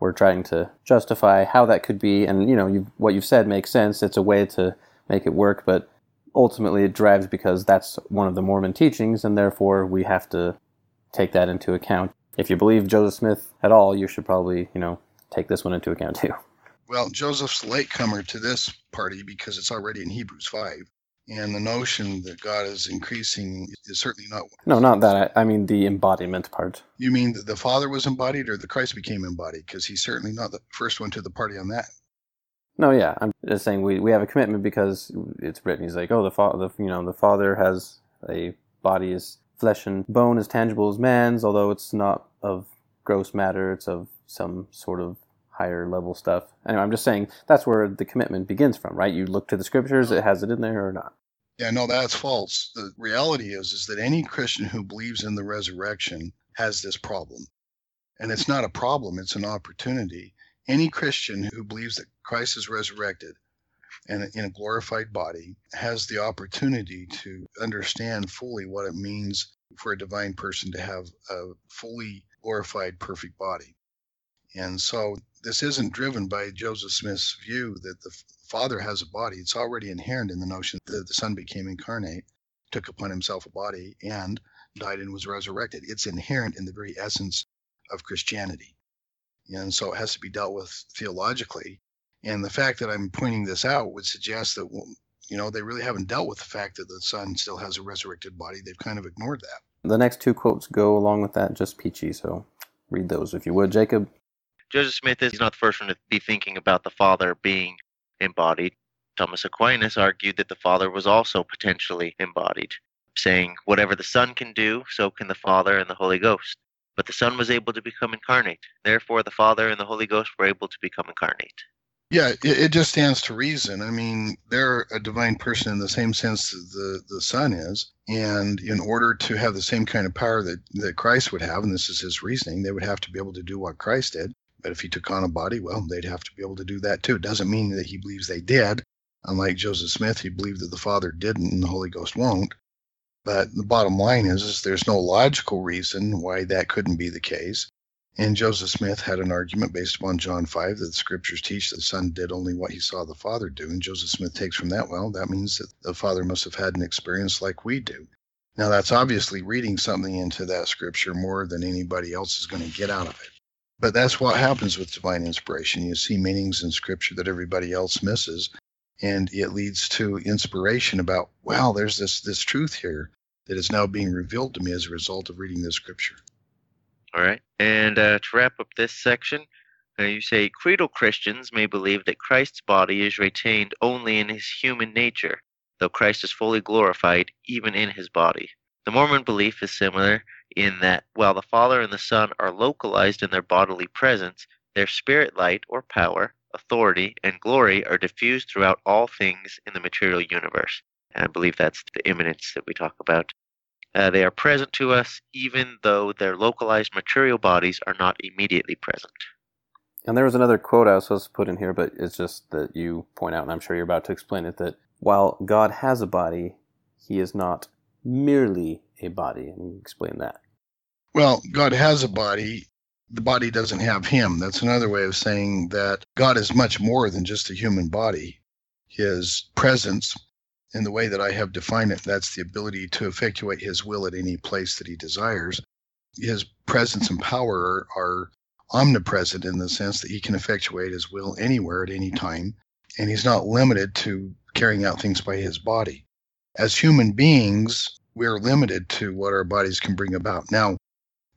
we're trying to justify how that could be. And, you know, what you've said makes sense. It's a way to make it work, but ultimately it drives because that's one of the Mormon teachings, and therefore we have to take that into account. If you believe Joseph Smith at all, you should probably, take this one into account too. Well, Joseph's latecomer to this party because it's already in Hebrews 5. And the notion that God is increasing is certainly not... No, not that. I mean the embodiment part. You mean that the Father was embodied or the Christ became embodied? Because he's certainly not the first one to the party on that. No, yeah. I'm just saying we have a commitment because it's written. He's like, the Father has a body is... flesh and bone is tangible as man's, although it's not of gross matter, it's of some sort of higher level stuff. Anyway, I'm just saying that's where the commitment begins from, right? You look to the scriptures, it has it in there or not. Yeah, no, that's false. The reality is that any Christian who believes in the resurrection has this problem. And it's not a problem, it's an opportunity. Any Christian who believes that Christ is resurrected and in a glorified body, has the opportunity to understand fully what it means for a divine person to have a fully glorified, perfect body. And so this isn't driven by Joseph Smith's view that the Father has a body. It's already inherent in the notion that the Son became incarnate, took upon himself a body, and died and was resurrected. It's inherent in the very essence of Christianity. And so it has to be dealt with theologically. And the fact that I'm pointing this out would suggest that, they really haven't dealt with the fact that the Son still has a resurrected body. They've kind of ignored that. The next two quotes go along with that, just peachy. So read those if you would, Jacob. Joseph Smith is not the first one to be thinking about the Father being embodied. Thomas Aquinas argued that the Father was also potentially embodied, saying whatever the Son can do, so can the Father and the Holy Ghost. But the Son was able to become incarnate. Therefore, the Father and the Holy Ghost were able to become incarnate. Yeah, it just stands to reason. I mean, they're a divine person in the same sense that the Son is. And in order to have the same kind of power that Christ would have, and this is his reasoning, they would have to be able to do what Christ did. But if he took on a body, well, they'd have to be able to do that too. It doesn't mean that he believes they did. Unlike Joseph Smith, he believed that the Father didn't and the Holy Ghost won't. But the bottom line is there's no logical reason why that couldn't be the case. And Joseph Smith had an argument based upon John 5 that the scriptures teach that the Son did only what he saw the Father do. And Joseph Smith takes from that, well, that means that the Father must have had an experience like we do. Now, that's obviously reading something into that scripture more than anybody else is going to get out of it. But that's what happens with divine inspiration. You see meanings in scripture that everybody else misses, and it leads to inspiration about, wow, there's this truth here that is now being revealed to me as a result of reading this scripture. All right. And to wrap up this section, you say, credal Christians may believe that Christ's body is retained only in his human nature, though Christ is fully glorified even in his body. The Mormon belief is similar in that while the Father and the Son are localized in their bodily presence, their spirit light or power, authority, and glory are diffused throughout all things in the material universe. And I believe that's the immanence that we talk about. They are present to us even though their localized material bodies are not immediately present. And there was another quote I was supposed to put in here, but it's just that you point out, and I'm sure you're about to explain it, that while God has a body, he is not merely a body. And explain that. Well, God has a body. The body doesn't have him. That's another way of saying that God is much more than just a human body. His presence, in the way that I have defined it, that's the ability to effectuate his will at any place that he desires. His presence and power are omnipresent in the sense that he can effectuate his will anywhere at any time, and he's not limited to carrying out things by his body. As human beings, we're limited to what our bodies can bring about. Now,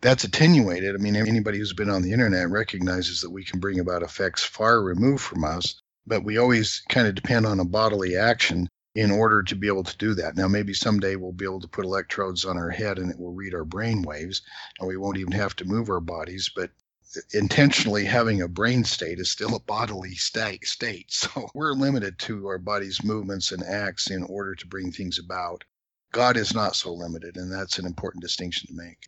that's attenuated. I mean, anybody who's been on the internet recognizes that we can bring about effects far removed from us, but we always kind of depend on a bodily action in order to be able to do that. Now, maybe someday we'll be able to put electrodes on our head and it will read our brain waves, and we won't even have to move our bodies, but intentionally having a brain state is still a bodily state. So we're limited to our body's movements and acts in order to bring things about. God is not so limited, and that's an important distinction to make.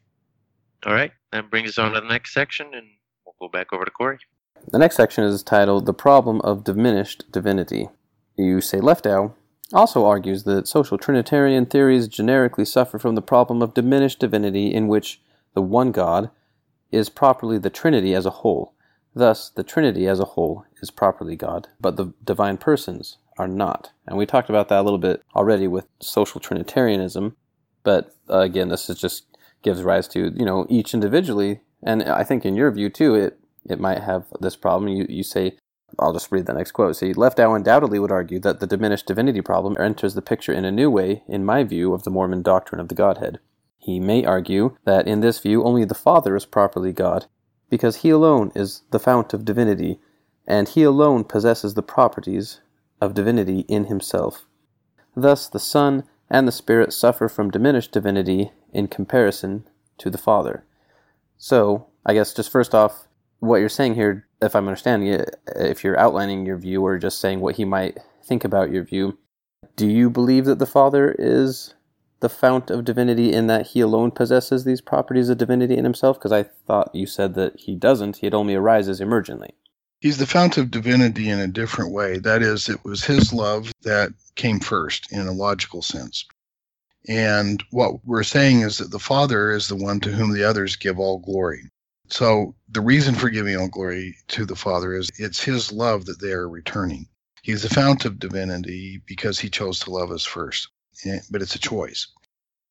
All right, that brings us on to the next section, and we'll go back over to Corey. The next section is titled The Problem of Diminished Divinity. You say Leftow also argues that social Trinitarian theories generically suffer from the problem of diminished divinity, in which the one God is properly the Trinity as a whole. Thus, the Trinity as a whole is properly God, but the divine persons are not. And we talked about that a little bit already with social Trinitarianism, but again, this is just gives rise to, you know, each individually, and I think in your view too, it might have this problem. You say, I'll just read the next quote. See, Leftow undoubtedly would argue that the diminished divinity problem enters the picture in a new way, in my view, of the Mormon doctrine of the Godhead. He may argue that in this view only the Father is properly God, because he alone is the fount of divinity, and he alone possesses the properties of divinity in himself. Thus the Son and the Spirit suffer from diminished divinity in comparison to the Father. So, I guess just first off, what you're saying here, if I'm understanding it, if you're outlining your view or just saying what he might think about your view, do you believe that the Father is the fount of divinity in that he alone possesses these properties of divinity in himself? Because I thought you said that he doesn't, it only arises emergently. He's the fount of divinity in a different way. That is, it was his love that came first in a logical sense. And what we're saying is that the Father is the one to whom the others give all glory. So the reason for giving all glory to the Father is it's his love that they are returning. He's the fount of divinity because he chose to love us first, but it's a choice.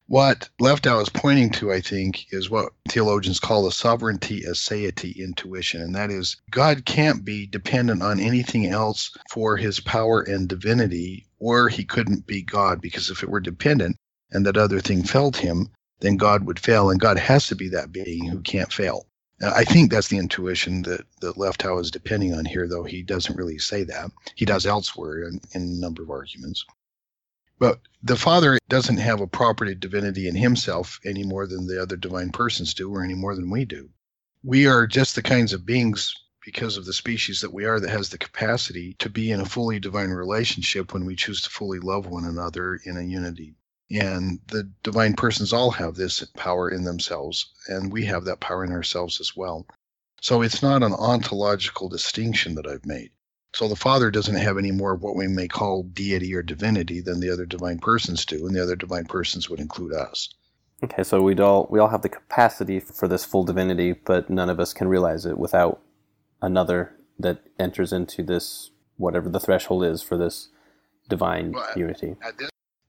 What Leftow is pointing to, I think, is what theologians call the sovereignty aseity intuition, and that is God can't be dependent on anything else for his power and divinity, or he couldn't be God, because if it were dependent and that other thing failed him, then God would fail, and God has to be that being who can't fail. Now, I think that's the intuition that Leftow is depending on here, though he doesn't really say that. He does elsewhere in a number of arguments. But the Father doesn't have a property of divinity in himself any more than the other divine persons do, or any more than we do. We are just the kinds of beings, because of the species that we are, that has the capacity to be in a fully divine relationship when we choose to fully love one another in a unity. And the divine persons all have this power in themselves, and we have that power in ourselves as well. So it's not an ontological distinction that I've made. So the Father doesn't have any more of what we may call deity or divinity than the other divine persons do, and the other divine persons would include us. Okay, so we all have the capacity for this full divinity, but none of us can realize it without another that enters into this, whatever the threshold is for this divine unity.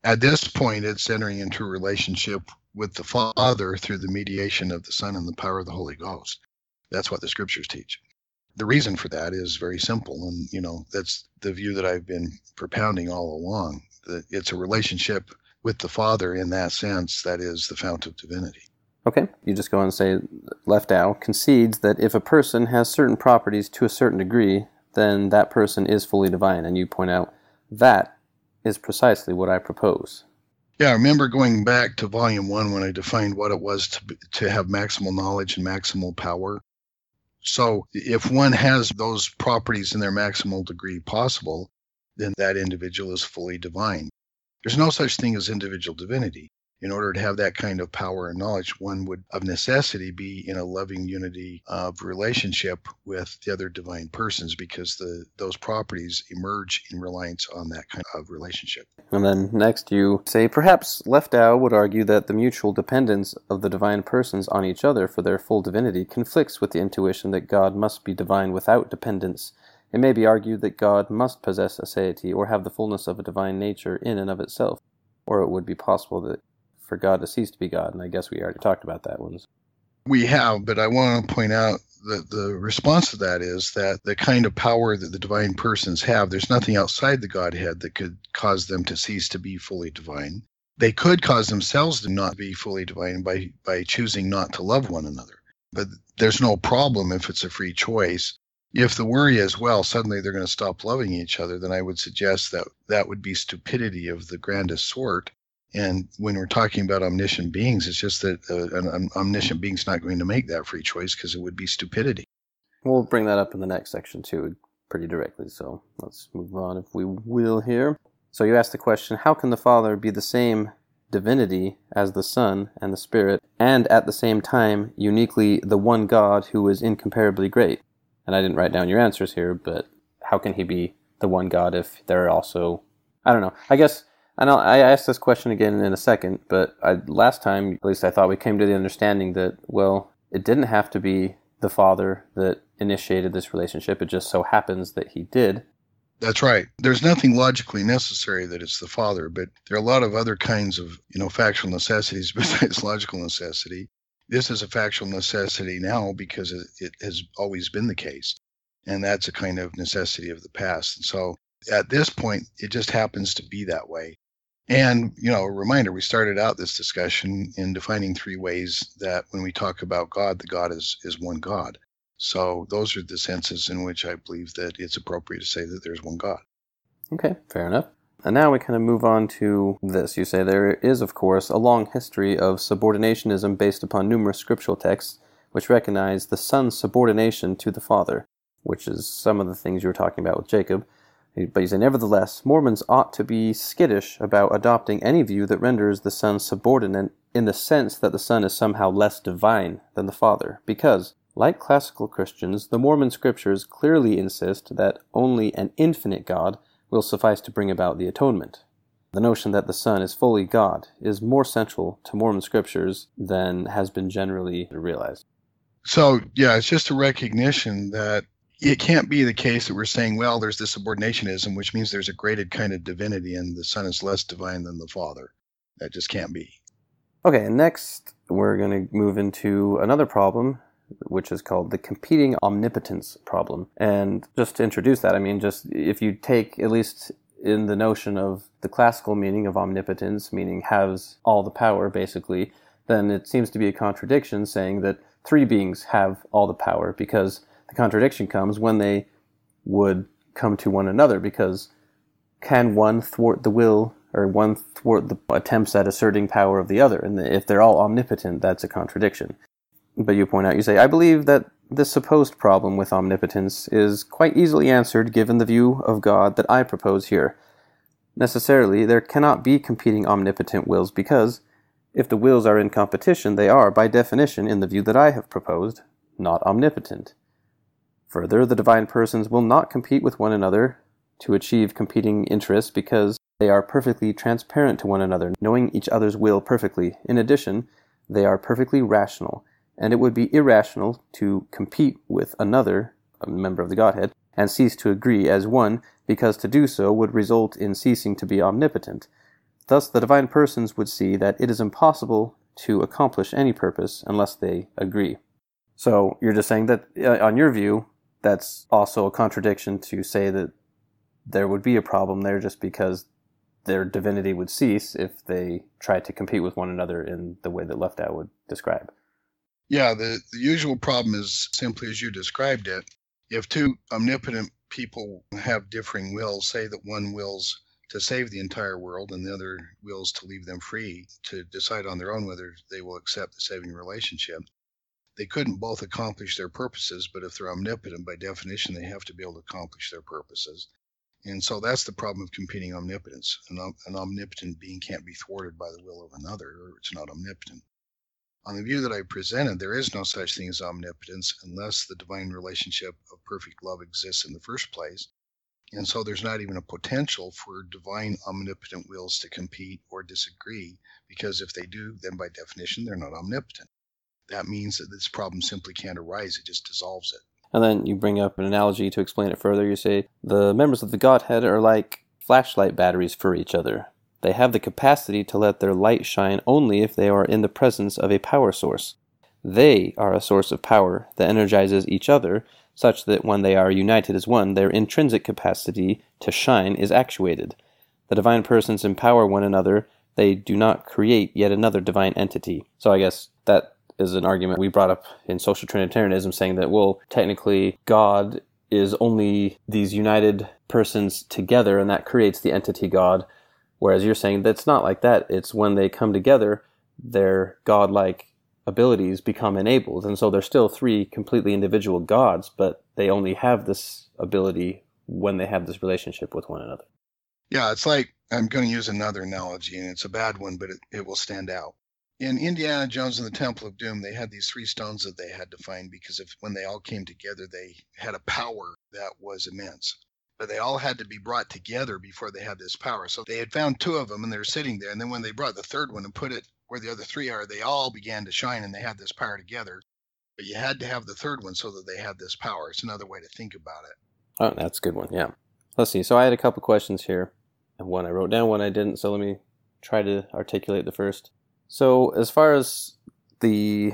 At this point, it's entering into a relationship with the Father through the mediation of the Son and the power of the Holy Ghost. That's what the Scriptures teach. The reason for that is very simple, and that's the view that I've been propounding all along. That it's a relationship with the Father in that sense that is the fount of divinity. Okay, you just go on and say Leftow concedes that if a person has certain properties to a certain degree, then that person is fully divine, and you point out that is precisely what I propose. Yeah, I remember going back to Volume 1 when I defined what it was to have maximal knowledge and maximal power. So if one has those properties in their maximal degree possible, then that individual is fully divine. There's no such thing as individual divinity. In order to have that kind of power and knowledge, one would, of necessity, be in a loving unity of relationship with the other divine persons, because those properties emerge in reliance on that kind of relationship. And then next you say, perhaps Leftow would argue that the mutual dependence of the divine persons on each other for their full divinity conflicts with the intuition that God must be divine without dependence. It may be argued that God must possess a deity or have the fullness of a divine nature in and of itself, or it would be possible that for God to cease to be God, and I guess we already talked about that one. We have, but I want to point out that the response to that is that the kind of power that the divine persons have, there's nothing outside the Godhead that could cause them to cease to be fully divine. They could cause themselves to not be fully divine by choosing not to love one another. But there's no problem if it's a free choice. If the worry is, well, suddenly they're going to stop loving each other, then I would suggest that that would be stupidity of the grandest sort. And when we're talking about omniscient beings, it's just that an omniscient being's not going to make that free choice because it would be stupidity. We'll bring that up in the next section, too, pretty directly. So let's move on if we will here. So you asked the question, how can the Father be the same divinity as the Son and the Spirit, and at the same time uniquely the one God who is incomparably great? And I didn't write down your answers here, but how can he be the one God if there are also... I don't know. I guess... And I asked this question again in a second, but last time, at least I thought, we came to the understanding that, well, it didn't have to be the Father that initiated this relationship. It just so happens that he did. That's right. There's nothing logically necessary that it's the Father, but there are a lot of other kinds of, factual necessities besides logical necessity. This is a factual necessity now because it has always been the case, and that's a kind of necessity of the past. And so at this point, it just happens to be that way. And, a reminder, we started out this discussion in defining three ways that when we talk about God, the God is one God. So those are the senses in which I believe that it's appropriate to say that there's one God. Okay, fair enough. And now we kind of move on to this. You say there is, of course, a long history of subordinationism based upon numerous scriptural texts which recognize the Son's subordination to the Father, which is some of the things you were talking about with Jacob. But you say, nevertheless, Mormons ought to be skittish about adopting any view that renders the Son subordinate in the sense that the Son is somehow less divine than the Father, because, like classical Christians, the Mormon scriptures clearly insist that only an infinite God will suffice to bring about the atonement. The notion that the Son is fully God is more central to Mormon scriptures than has been generally realized. So, yeah, it's just a recognition that it can't be the case that we're saying, well, there's this subordinationism, which means there's a graded kind of divinity and the Son is less divine than the Father. That just can't be. Okay, and next we're going to move into another problem, which is called the competing omnipotence problem. And just to introduce that, just if you take, at least in the notion of the classical meaning of omnipotence, meaning has all the power, basically, then it seems to be a contradiction saying that three beings have all the power, because the contradiction comes when they would come to one another, because can one thwart the will, or one thwart the attempts at asserting power of the other? And if they're all omnipotent, that's a contradiction. But you point out, you say, I believe that this supposed problem with omnipotence is quite easily answered given the view of God that I propose here. Necessarily, there cannot be competing omnipotent wills, because if the wills are in competition, they are, by definition, in the view that I have proposed, not omnipotent. Further, the divine persons will not compete with one another to achieve competing interests, because they are perfectly transparent to one another, knowing each other's will perfectly. In addition, they are perfectly rational, and it would be irrational to compete with another, a member of the Godhead, and cease to agree as one, because to do so would result in ceasing to be omnipotent. Thus, the divine persons would see that it is impossible to accomplish any purpose unless they agree. So you're just saying that, on your view, that's also a contradiction to say that there would be a problem there, just because their divinity would cease if they tried to compete with one another in the way that Leftow would describe. Yeah, the usual problem is simply as you described it. If two omnipotent people have differing wills, say that one wills to save the entire world, and the other wills to leave them free to decide on their own whether they will accept the saving relationship. They couldn't both accomplish their purposes, but if they're omnipotent, by definition, they have to be able to accomplish their purposes. And so that's the problem of competing omnipotence. An omnipotent being can't be thwarted by the will of another, or it's not omnipotent. On the view that I presented, there is no such thing as omnipotence unless the divine relationship of perfect love exists in the first place. And so there's not even a potential for divine omnipotent wills to compete or disagree, because if they do, then by definition, they're not omnipotent. That means that this problem simply can't arise. It just dissolves it. And then you bring up an analogy to explain it further. You say, the members of the Godhead are like flashlight batteries for each other. They have the capacity to let their light shine only if they are in the presence of a power source. They are a source of power that energizes each other, such that when they are united as one, their intrinsic capacity to shine is actuated. The divine persons empower one another. They do not create yet another divine entity. So I guess that is an argument we brought up in social Trinitarianism, saying that, well, technically God is only these united persons together, and that creates the entity God, whereas you're saying that's not like that. It's when they come together, their godlike abilities become enabled, and so they're still three completely individual gods, but they only have this ability when they have this relationship with one another. Yeah, it's like, I'm going to use another analogy, and it's a bad one, but it will stand out. In Indiana Jones and the Temple of Doom, they had these three stones that they had to find, because when they all came together, they had a power that was immense. But they all had to be brought together before they had this power. So they had found two of them, and they're sitting there. And then when they brought the third one and put it where the other three are, they all began to shine, and they had this power together. But you had to have the third one so that they had this power. It's another way to think about it. Oh, that's a good one, yeah. Let's see. So I had a couple questions here. And one I wrote down, one I didn't. So let me try to articulate the first. So as far as the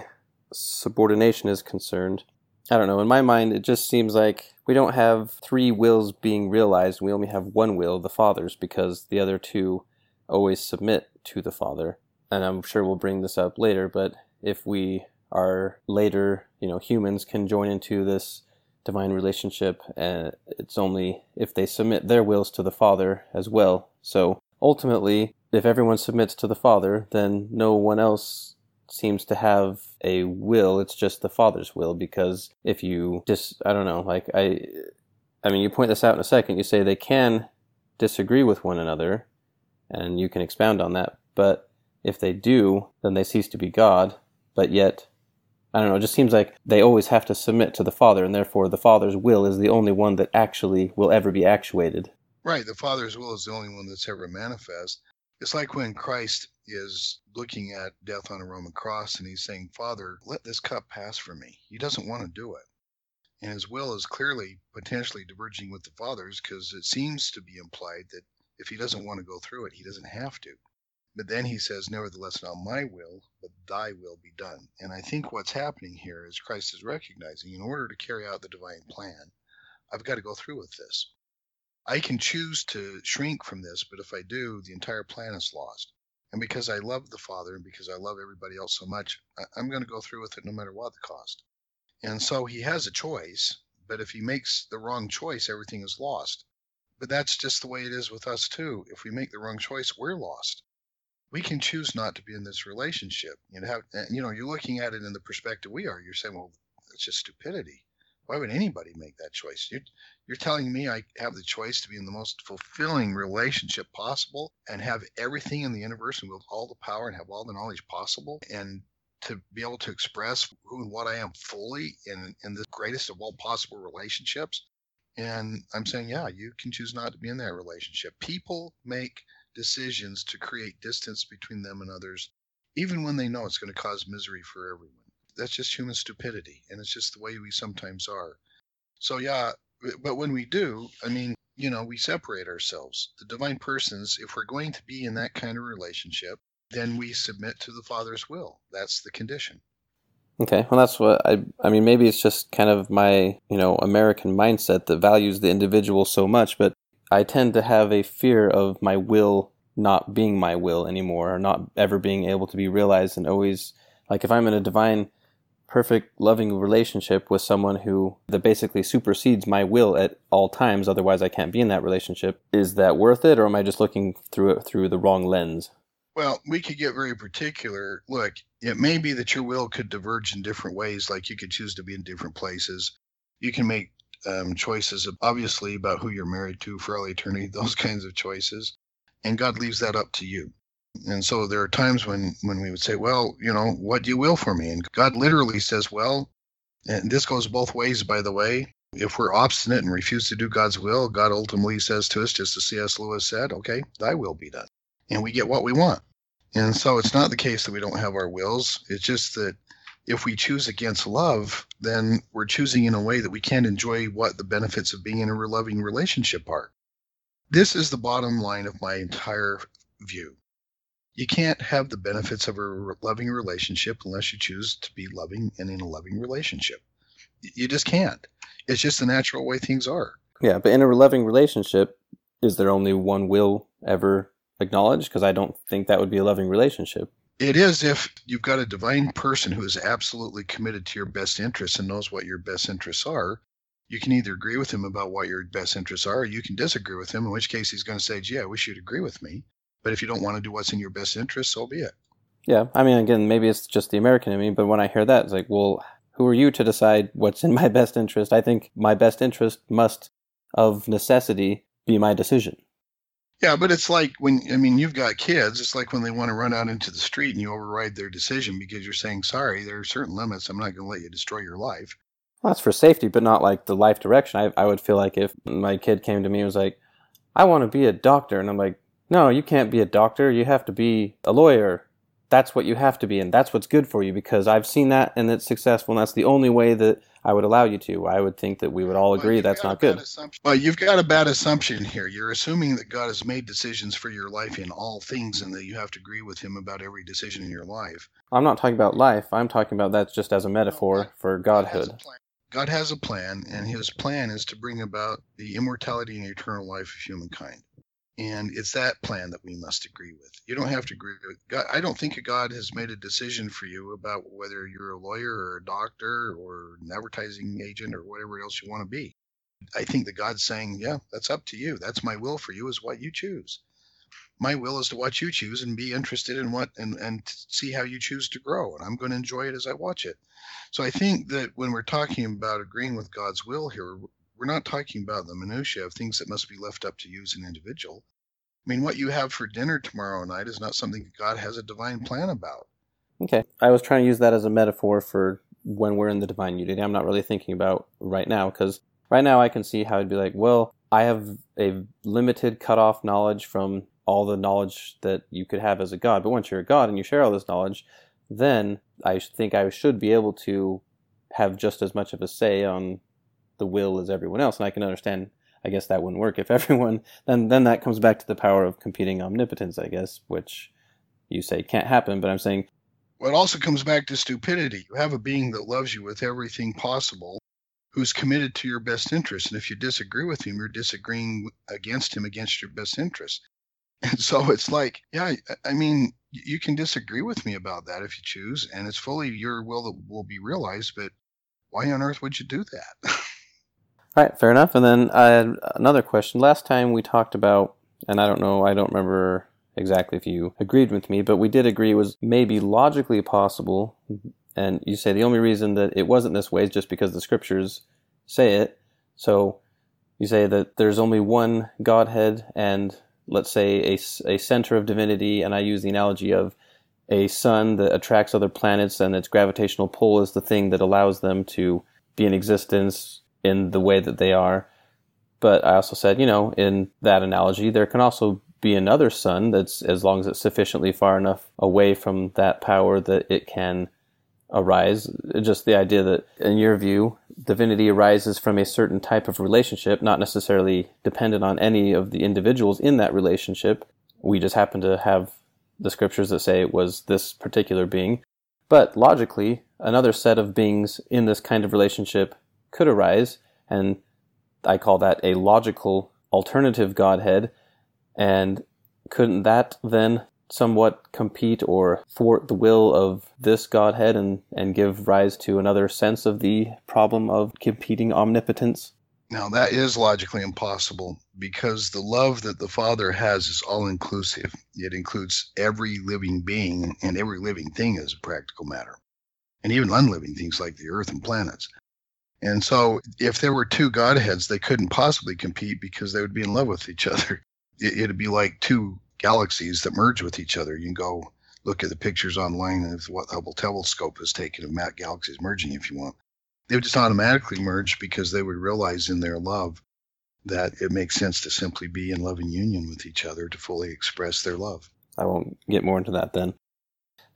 subordination is concerned, I don't know, in my mind, it just seems like we don't have three wills being realized. We only have one will, the Father's, because the other two always submit to the Father. And I'm sure we'll bring this up later, but if we are later, humans can join into this divine relationship, and it's only if they submit their wills to the Father as well. So ultimately, if everyone submits to the Father, then no one else seems to have a will. It's just the Father's will, because if you you point this out in a second. You say they can disagree with one another, and you can expound on that. But if they do, then they cease to be God. But yet, it just seems like they always have to submit to the Father, and therefore the Father's will is the only one that actually will ever be actuated. Right, the Father's will is the only one that's ever manifest. It's like when Christ is looking at death on a Roman cross and he's saying, Father, let this cup pass from me. He doesn't want to do it. And his will is clearly potentially diverging with the Father's, because it seems to be implied that if he doesn't want to go through it, he doesn't have to. But then he says, nevertheless, not my will, but thy will be done. And I think what's happening here is Christ is recognizing, in order to carry out the divine plan, I've got to go through with this. I can choose to shrink from this, but if I do, the entire plan is lost. And because I love the Father and because I love everybody else so much, I'm going to go through with it no matter what the cost. And so he has a choice, but if he makes the wrong choice, everything is lost. But that's just the way it is with us too. If we make the wrong choice, we're lost. We can choose not to be in this relationship. You're looking at it in the perspective we are. You're saying, well, that's just stupidity. Why would anybody make that choice? You're telling me I have the choice to be in the most fulfilling relationship possible and have everything in the universe and wield all the power and have all the knowledge possible and to be able to express who and what I am fully in the greatest of all possible relationships? And I'm saying, yeah, you can choose not to be in that relationship. People make decisions to create distance between them and others, even when they know it's going to cause misery for everyone. That's just human stupidity, and it's just the way we sometimes are. So, yeah, but when we do, we separate ourselves. The divine persons, if we're going to be in that kind of relationship, then we submit to the Father's will. That's the condition. Okay, well, that's what I mean, maybe it's just kind of my, American mindset that values the individual so much, but I tend to have a fear of my will not being my will anymore, or not ever being able to be realized, and always, like, if I'm in a divine perfect, loving relationship with someone who that basically supersedes my will at all times, otherwise I can't be in that relationship. Is that worth it, or am I just looking through it through the wrong lens? Well, we could get very particular. Look, it may be that your will could diverge in different ways, like you could choose to be in different places. You can make choices, obviously, about who you're married to for all eternity, those kinds of choices. And God leaves that up to you. And so there are times when we would say, well, you know, what do you will for me? And God literally says, well, and this goes both ways, by the way. If we're obstinate and refuse to do God's will, God ultimately says to us, just as C.S. Lewis said, okay, thy will be done. And we get what we want. And so it's not the case that we don't have our wills. It's just that if we choose against love, then we're choosing in a way that we can't enjoy what the benefits of being in a loving relationship are. This is the bottom line of my entire view. You can't have the benefits of a loving relationship unless you choose to be loving and in a loving relationship. You just can't. It's just the natural way things are. Yeah, but in a loving relationship, is there only one will ever acknowledged? Because I don't think that would be a loving relationship. It is if you've got a divine person who is absolutely committed to your best interests and knows what your best interests are. You can either agree with him about what your best interests are, or you can disagree with him, in which case he's going to say, gee, I wish you'd agree with me. But if you don't want to do what's in your best interest, so be it. Yeah, I mean, again, maybe it's just the American in me, but when I hear that, it's like, well, who are you to decide what's in my best interest? I think my best interest must, of necessity, be my decision. Yeah, but it's like you've got kids, it's like when they want to run out into the street and you override their decision because you're saying, sorry, there are certain limits, I'm not going to let you destroy your life. Well, that's for safety, but not like the life direction. I would feel like if my kid came to me and was like, I want to be a doctor, and I'm like, no, you can't be a doctor, you have to be a lawyer. That's what you have to be, and that's what's good for you, because I've seen that, and it's successful, and that's the only way that I would allow you to. I would think that we would all agree that's not good. Well, you've got a bad assumption here. You're assuming that God has made decisions for your life in all things, and that you have to agree with him about every decision in your life. I'm not talking about life. I'm talking about that just as a metaphor for godhood. God has a plan, and his plan is to bring about the immortality and eternal life of humankind. And it's that plan that we must agree with. You don't have to agree with God. I don't think God has made a decision for you about whether you're a lawyer or a doctor or an advertising agent or whatever else you want to be. I think that God's saying, yeah, that's up to you. That's my will for you is what you choose. My will is to watch you choose and be interested in what and see how you choose to grow. And I'm going to enjoy it as I watch it. So I think that when we're talking about agreeing with God's will here, we're not talking about the minutiae of things that must be left up to you as an individual. I mean, what you have for dinner tomorrow night is not something that God has a divine plan about. Okay. I was trying to use that as a metaphor for when we're in the divine unity. I'm not really thinking about right now, because right now I can see how it'd be like, well, I have a limited cutoff knowledge from all the knowledge that you could have as a God. But once you're a God and you share all this knowledge, then I think I should be able to have just as much of a say on the will as everyone else. And I can understand, I guess that wouldn't work if everyone, then that comes back to the power of competing omnipotence, I guess, which you say can't happen, but I'm saying. Well, it also comes back to stupidity. You have a being that loves you with everything possible, who's committed to your best interest. And if you disagree with him, you're disagreeing against him, against your best interest. And so it's like, yeah, I mean, you can disagree with me about that if you choose, and it's fully your will that will be realized, but why on earth would you do that? All right, fair enough. And then I had another question. Last time we talked about, and I don't remember exactly if you agreed with me, but we did agree it was maybe logically possible. And you say the only reason that it wasn't this way is just because the scriptures say it. So you say that there's only one Godhead and, let's say, a center of divinity. And I use the analogy of a sun that attracts other planets and its gravitational pull is the thing that allows them to be in existence in the way that they are. But I also said, in that analogy, there can also be another sun that's, as long as it's sufficiently far enough away from that power that it can arise. Just the idea that, in your view, divinity arises from a certain type of relationship, not necessarily dependent on any of the individuals in that relationship. We just happen to have the scriptures that say it was this particular being. But logically, another set of beings in this kind of relationship could arise, and I call that a logical alternative Godhead. And couldn't that then somewhat compete or thwart the will of this Godhead and give rise to another sense of the problem of competing omnipotence? Now, that is logically impossible because the love that the Father has is all-inclusive. It includes every living being and every living thing as a practical matter, and even unliving things like the Earth and planets. And so if there were two Godheads, they couldn't possibly compete because they would be in love with each other. It'd be like two galaxies that merge with each other. You can go look at the pictures online of what the Hubble Telescope has taken of galaxies merging if you want. They would just automatically merge because they would realize in their love that it makes sense to simply be in loving union with each other to fully express their love. I won't get more into that then.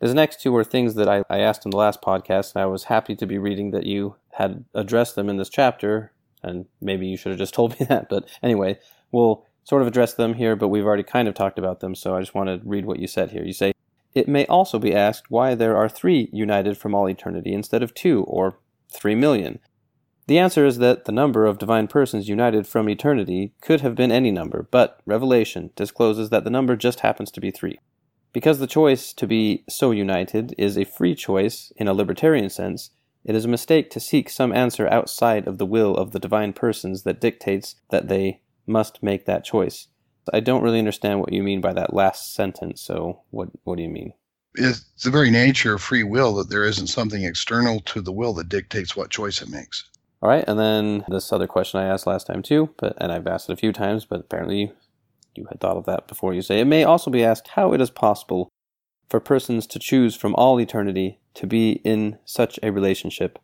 These next two were things that I asked in the last podcast, and I was happy to be reading that you had addressed them in this chapter, and maybe you should have just told me that. But anyway, we'll sort of address them here, but we've already kind of talked about them, so I just want to read what you said here. You say, "It may also be asked why there are three united from all eternity instead of two, or 3 million. The answer is that the number of divine persons united from eternity could have been any number, but Revelation discloses that the number just happens to be three. Because the choice to be so united is a free choice in a libertarian sense, it is a mistake to seek some answer outside of the will of the divine persons that dictates that they must make that choice." I don't really understand what you mean by that last sentence, so what do you mean? It's the very nature of free will that there isn't something external to the will that dictates what choice it makes. All right, and then this other question I asked last time too, and I've asked it a few times, but apparently you had thought of that before. You say, "It may also be asked how it is possible for persons to choose from all eternity to be in such a relationship.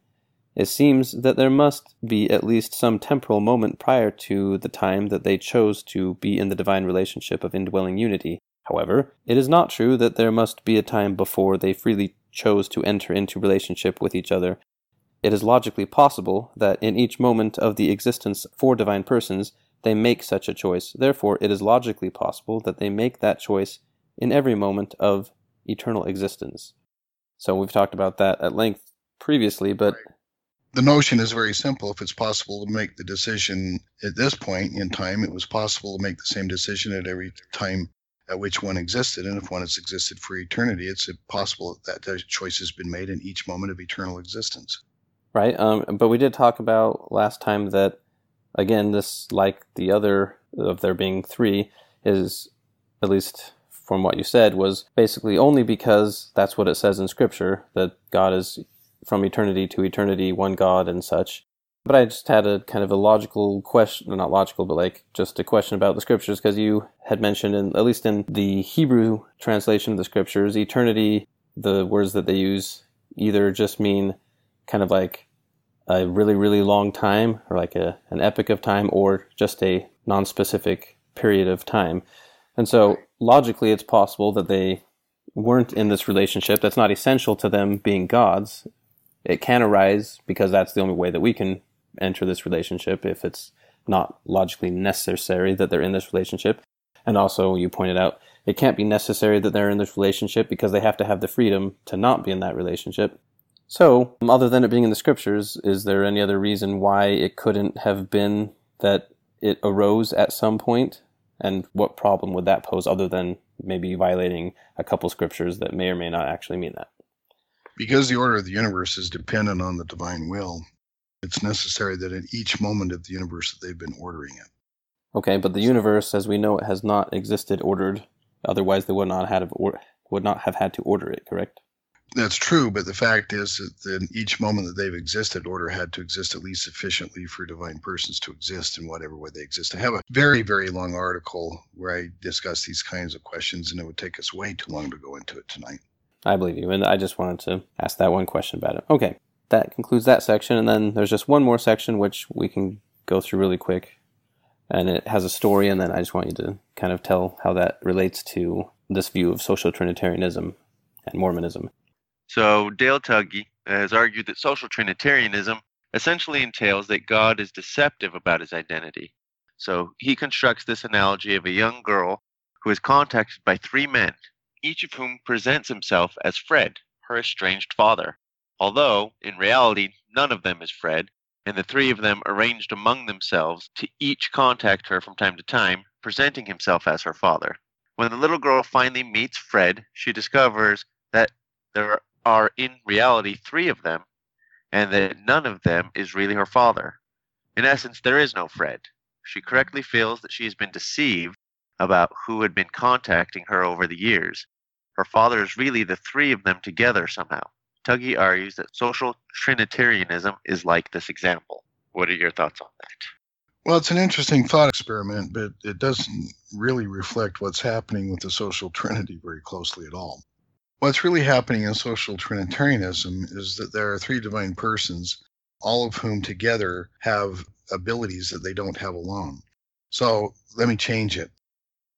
It seems that there must be at least some temporal moment prior to the time that they chose to be in the divine relationship of indwelling unity. However, it is not true that there must be a time before they freely chose to enter into relationship with each other. It is logically possible that in each moment of the existence for divine persons, they make such a choice. Therefore, it is logically possible that they make that choice in every moment of eternal existence." So we've talked about that at length previously, but... Right. The notion is very simple. If it's possible to make the decision at this point in time, it was possible to make the same decision at every time at which one existed, and if one has existed for eternity, it's possible that that choice has been made in each moment of eternal existence. Right, but we did talk about last time that, again, this, like the other of there being three, is, at least from what you said, was basically only because that's what it says in Scripture, that God is from eternity to eternity, one God and such. But I just had a kind of a logical question, not logical, but like just a question about the Scriptures, because you had mentioned, at least in the Hebrew translation of the Scriptures, eternity, the words that they use either just mean kind of like a really, really long time, or like an epoch of time, or just a non-specific period of time. And so logically it's possible that they weren't in this relationship. That's not essential to them being gods. It can arise because that's the only way that we can enter this relationship, if it's not logically necessary that they're in this relationship. And also, you pointed out, it can't be necessary that they're in this relationship because they have to have the freedom to not be in that relationship. So, other than it being in the Scriptures, is there any other reason why it couldn't have been that it arose at some point? And what problem would that pose, other than maybe violating a couple Scriptures that may or may not actually mean that? Because the order of the universe is dependent on the divine will, it's necessary that in each moment of the universe that they've been ordering it. Okay, but the universe, as we know it, has not existed ordered. Otherwise, they would not have had to order it, correct? That's true, but the fact is that in each moment that they've existed, order had to exist at least sufficiently for divine persons to exist in whatever way they exist. I have a very, very long article where I discuss these kinds of questions, and it would take us way too long to go into it tonight. I believe you, and I just wanted to ask that one question about it. Okay. That concludes that section, and then there's just one more section which we can go through really quick, and it has a story, and then I just want you to kind of tell how that relates to this view of social Trinitarianism and Mormonism. So Dale Tuggy has argued that social Trinitarianism essentially entails that God is deceptive about his identity. So he constructs this analogy of a young girl who is contacted by three men, each of whom presents himself as Fred, her estranged father. Although, in reality, none of them is Fred, and the three of them arranged among themselves to each contact her from time to time, presenting himself as her father. When the little girl finally meets Fred, she discovers that there are in reality three of them, and that none of them is really her father. In essence, there is no Fred. She correctly feels that she has been deceived about who had been contacting her over the years. Her father is really the three of them together somehow. Tuggy argues that social Trinitarianism is like this example. What are your thoughts on that? Well, it's an interesting thought experiment, but it doesn't really reflect what's happening with the social trinity very closely at all. What's really happening in social Trinitarianism is that there are three divine persons, all of whom together have abilities that they don't have alone. So let me change it.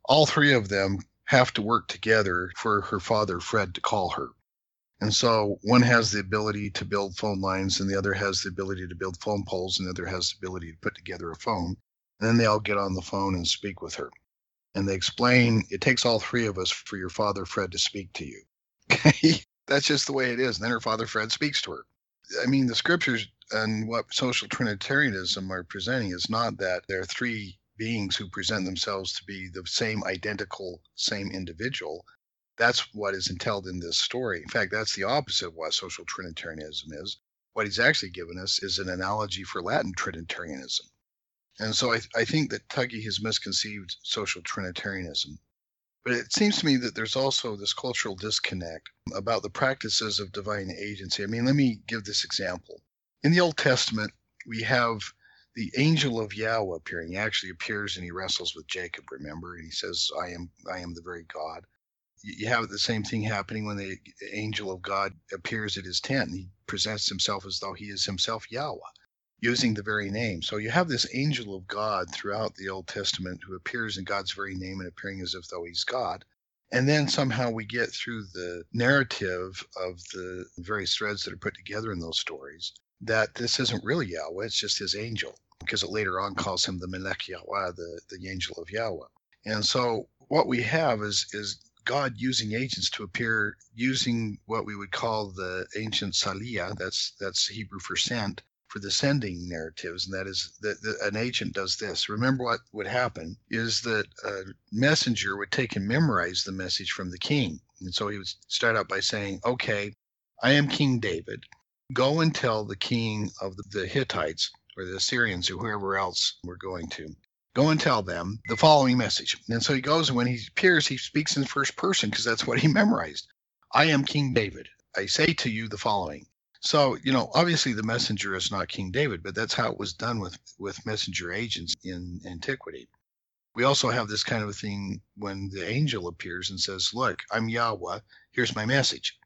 All three of them have to work together for her father, Fred, to call her. And so one has the ability to build phone lines, and the other has the ability to build phone poles, and the other has the ability to put together a phone. And then they all get on the phone and speak with her. And they explain, it takes all three of us for your father, Fred, to speak to you. Okay? That's just the way it is. And then her father, Fred, speaks to her. I mean, the scriptures and what social Trinitarianism are presenting is not that there are three beings who present themselves to be the same identical, same individual. That's what is entailed in this story. In fact, that's the opposite of what social Trinitarianism is. What he's actually given us is an analogy for Latin Trinitarianism. And so I think that Tuggy has misconceived social Trinitarianism. But it seems to me that there's also this cultural disconnect about the practices of divine agency. I mean, let me give this example. In the Old Testament, we have the angel of Yahweh appearing. He actually appears and he wrestles with Jacob, remember? And he says, I am the very God. You have the same thing happening when the angel of God appears at his tent and he presents himself as though he is himself Yahweh, using the very name. So you have this angel of God throughout the Old Testament who appears in God's very name and appearing as if though he's God. And then somehow we get through the narrative of the various threads that are put together in those stories that this isn't really Yahweh, it's just his angel, because it later on calls him the Melech Yahweh, the angel of Yahweh. And so what we have is God using agents to appear using what we would call the ancient Saliyah, that's Hebrew for sent, for the sending narratives, and that is that an agent does this. Remember what would happen is that a messenger would take and memorize the message from the king. And so he would start out by saying, okay, I am King David. Go and tell the king of the Hittites or the Assyrians or whoever else we're going to. Go and tell them the following message. And so he goes, and when he appears, he speaks in first person because that's what he memorized. I am King David. I say to you the following. So, obviously the messenger is not King David, but that's how it was done with messenger agents in antiquity. We also have this kind of a thing when the angel appears and says, look, I'm Yahweh. Here's my message.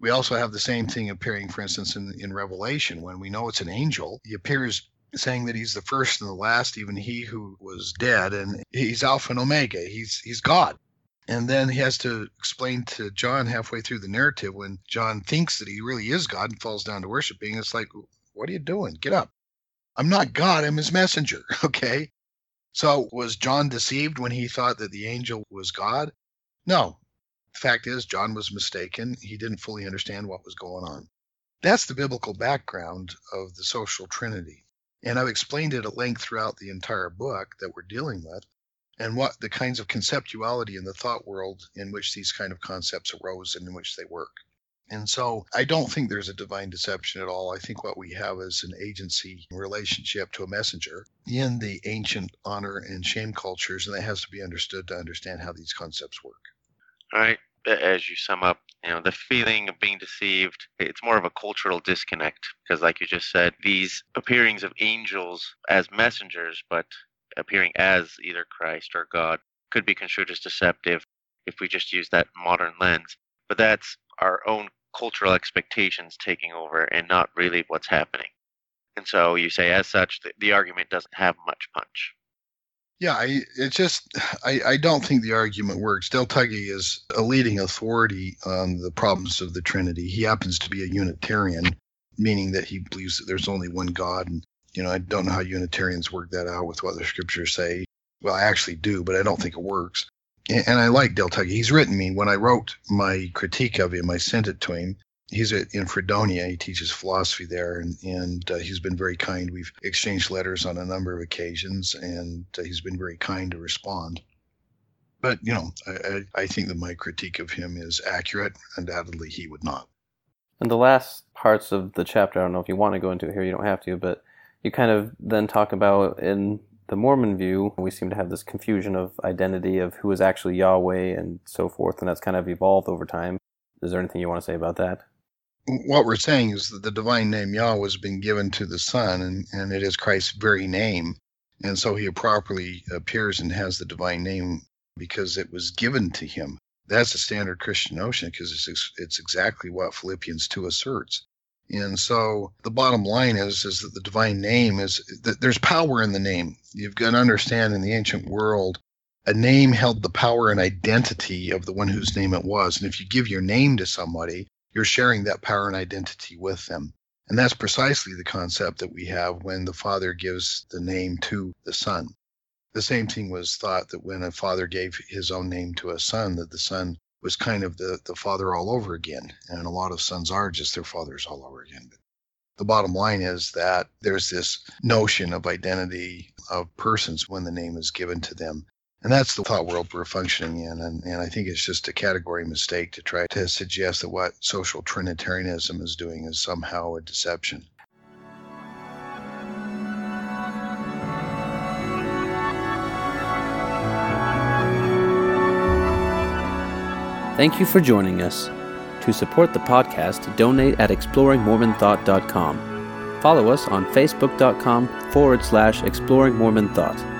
We also have the same thing appearing, for instance, in Revelation. When we know it's an angel, he appears saying that he's the first and the last, even he who was dead, and he's Alpha and Omega, he's God. And then he has to explain to John halfway through the narrative when John thinks that he really is God and falls down to worshiping. It's like, what are you doing? Get up. I'm not God, I'm his messenger, okay? So was John deceived when he thought that the angel was God? No. The fact is, John was mistaken. He didn't fully understand what was going on. That's the biblical background of the social trinity. And I've explained it at length throughout the entire book that we're dealing with and what the kinds of conceptuality in the thought world in which these kind of concepts arose and in which they work. And so I don't think there's a divine deception at all. I think what we have is an agency relationship to a messenger in the ancient honor and shame cultures, and that has to be understood to understand how these concepts work. All right. As you sum up, the feeling of being deceived, it's more of a cultural disconnect because like you just said, these appearings of angels as messengers, but appearing as either Christ or God could be construed as deceptive if we just use that modern lens. But that's our own cultural expectations taking over and not really what's happening. And so you say as such, the argument doesn't have much punch. Yeah, I don't think the argument works. Dale Tuggy is a leading authority on the problems of the Trinity. He happens to be a Unitarian, meaning that he believes that there's only one God. And, I don't know how Unitarians work that out with what the scriptures say. Well, I actually do, but I don't think it works. And I like Dale Tuggy. He's written me. When I wrote my critique of him, I sent it to him. He's in Fredonia. He teaches philosophy there, and he's been very kind. We've exchanged letters on a number of occasions, and he's been very kind to respond. But, you know, I think that my critique of him is accurate. Undoubtedly, he would not. And the last parts of the chapter, I don't know if you want to go into it here, you don't have to, but you kind of then talk about, in the Mormon view, we seem to have this confusion of identity of who is actually Yahweh and so forth, and that's kind of evolved over time. Is there anything you want to say about that? What we're saying is that the divine name Yahweh has been given to the Son, and it is Christ's very name. And so he properly appears and has the divine name because it was given to him. That's a standard Christian notion, because it's exactly what Philippians 2 asserts. And so the bottom line is that the divine name is, that there's power in the name. You've got to understand, in the ancient world, a name held the power and identity of the one whose name it was. And if you give your name to somebody, you're sharing that power and identity with them. And that's precisely the concept that we have when the Father gives the name to the Son. The same thing was thought that when a father gave his own name to a son, that the son was kind of the father all over again. And a lot of sons are just their fathers all over again. But the bottom line is that there's this notion of identity of persons when the name is given to them. And that's the thought world we're functioning in. And I think it's just a category mistake to try to suggest that what social Trinitarianism is doing is somehow a deception. Thank you for joining us. To support the podcast, donate at exploringmormonthought.com. Follow us on facebook.com/exploringmormonthought.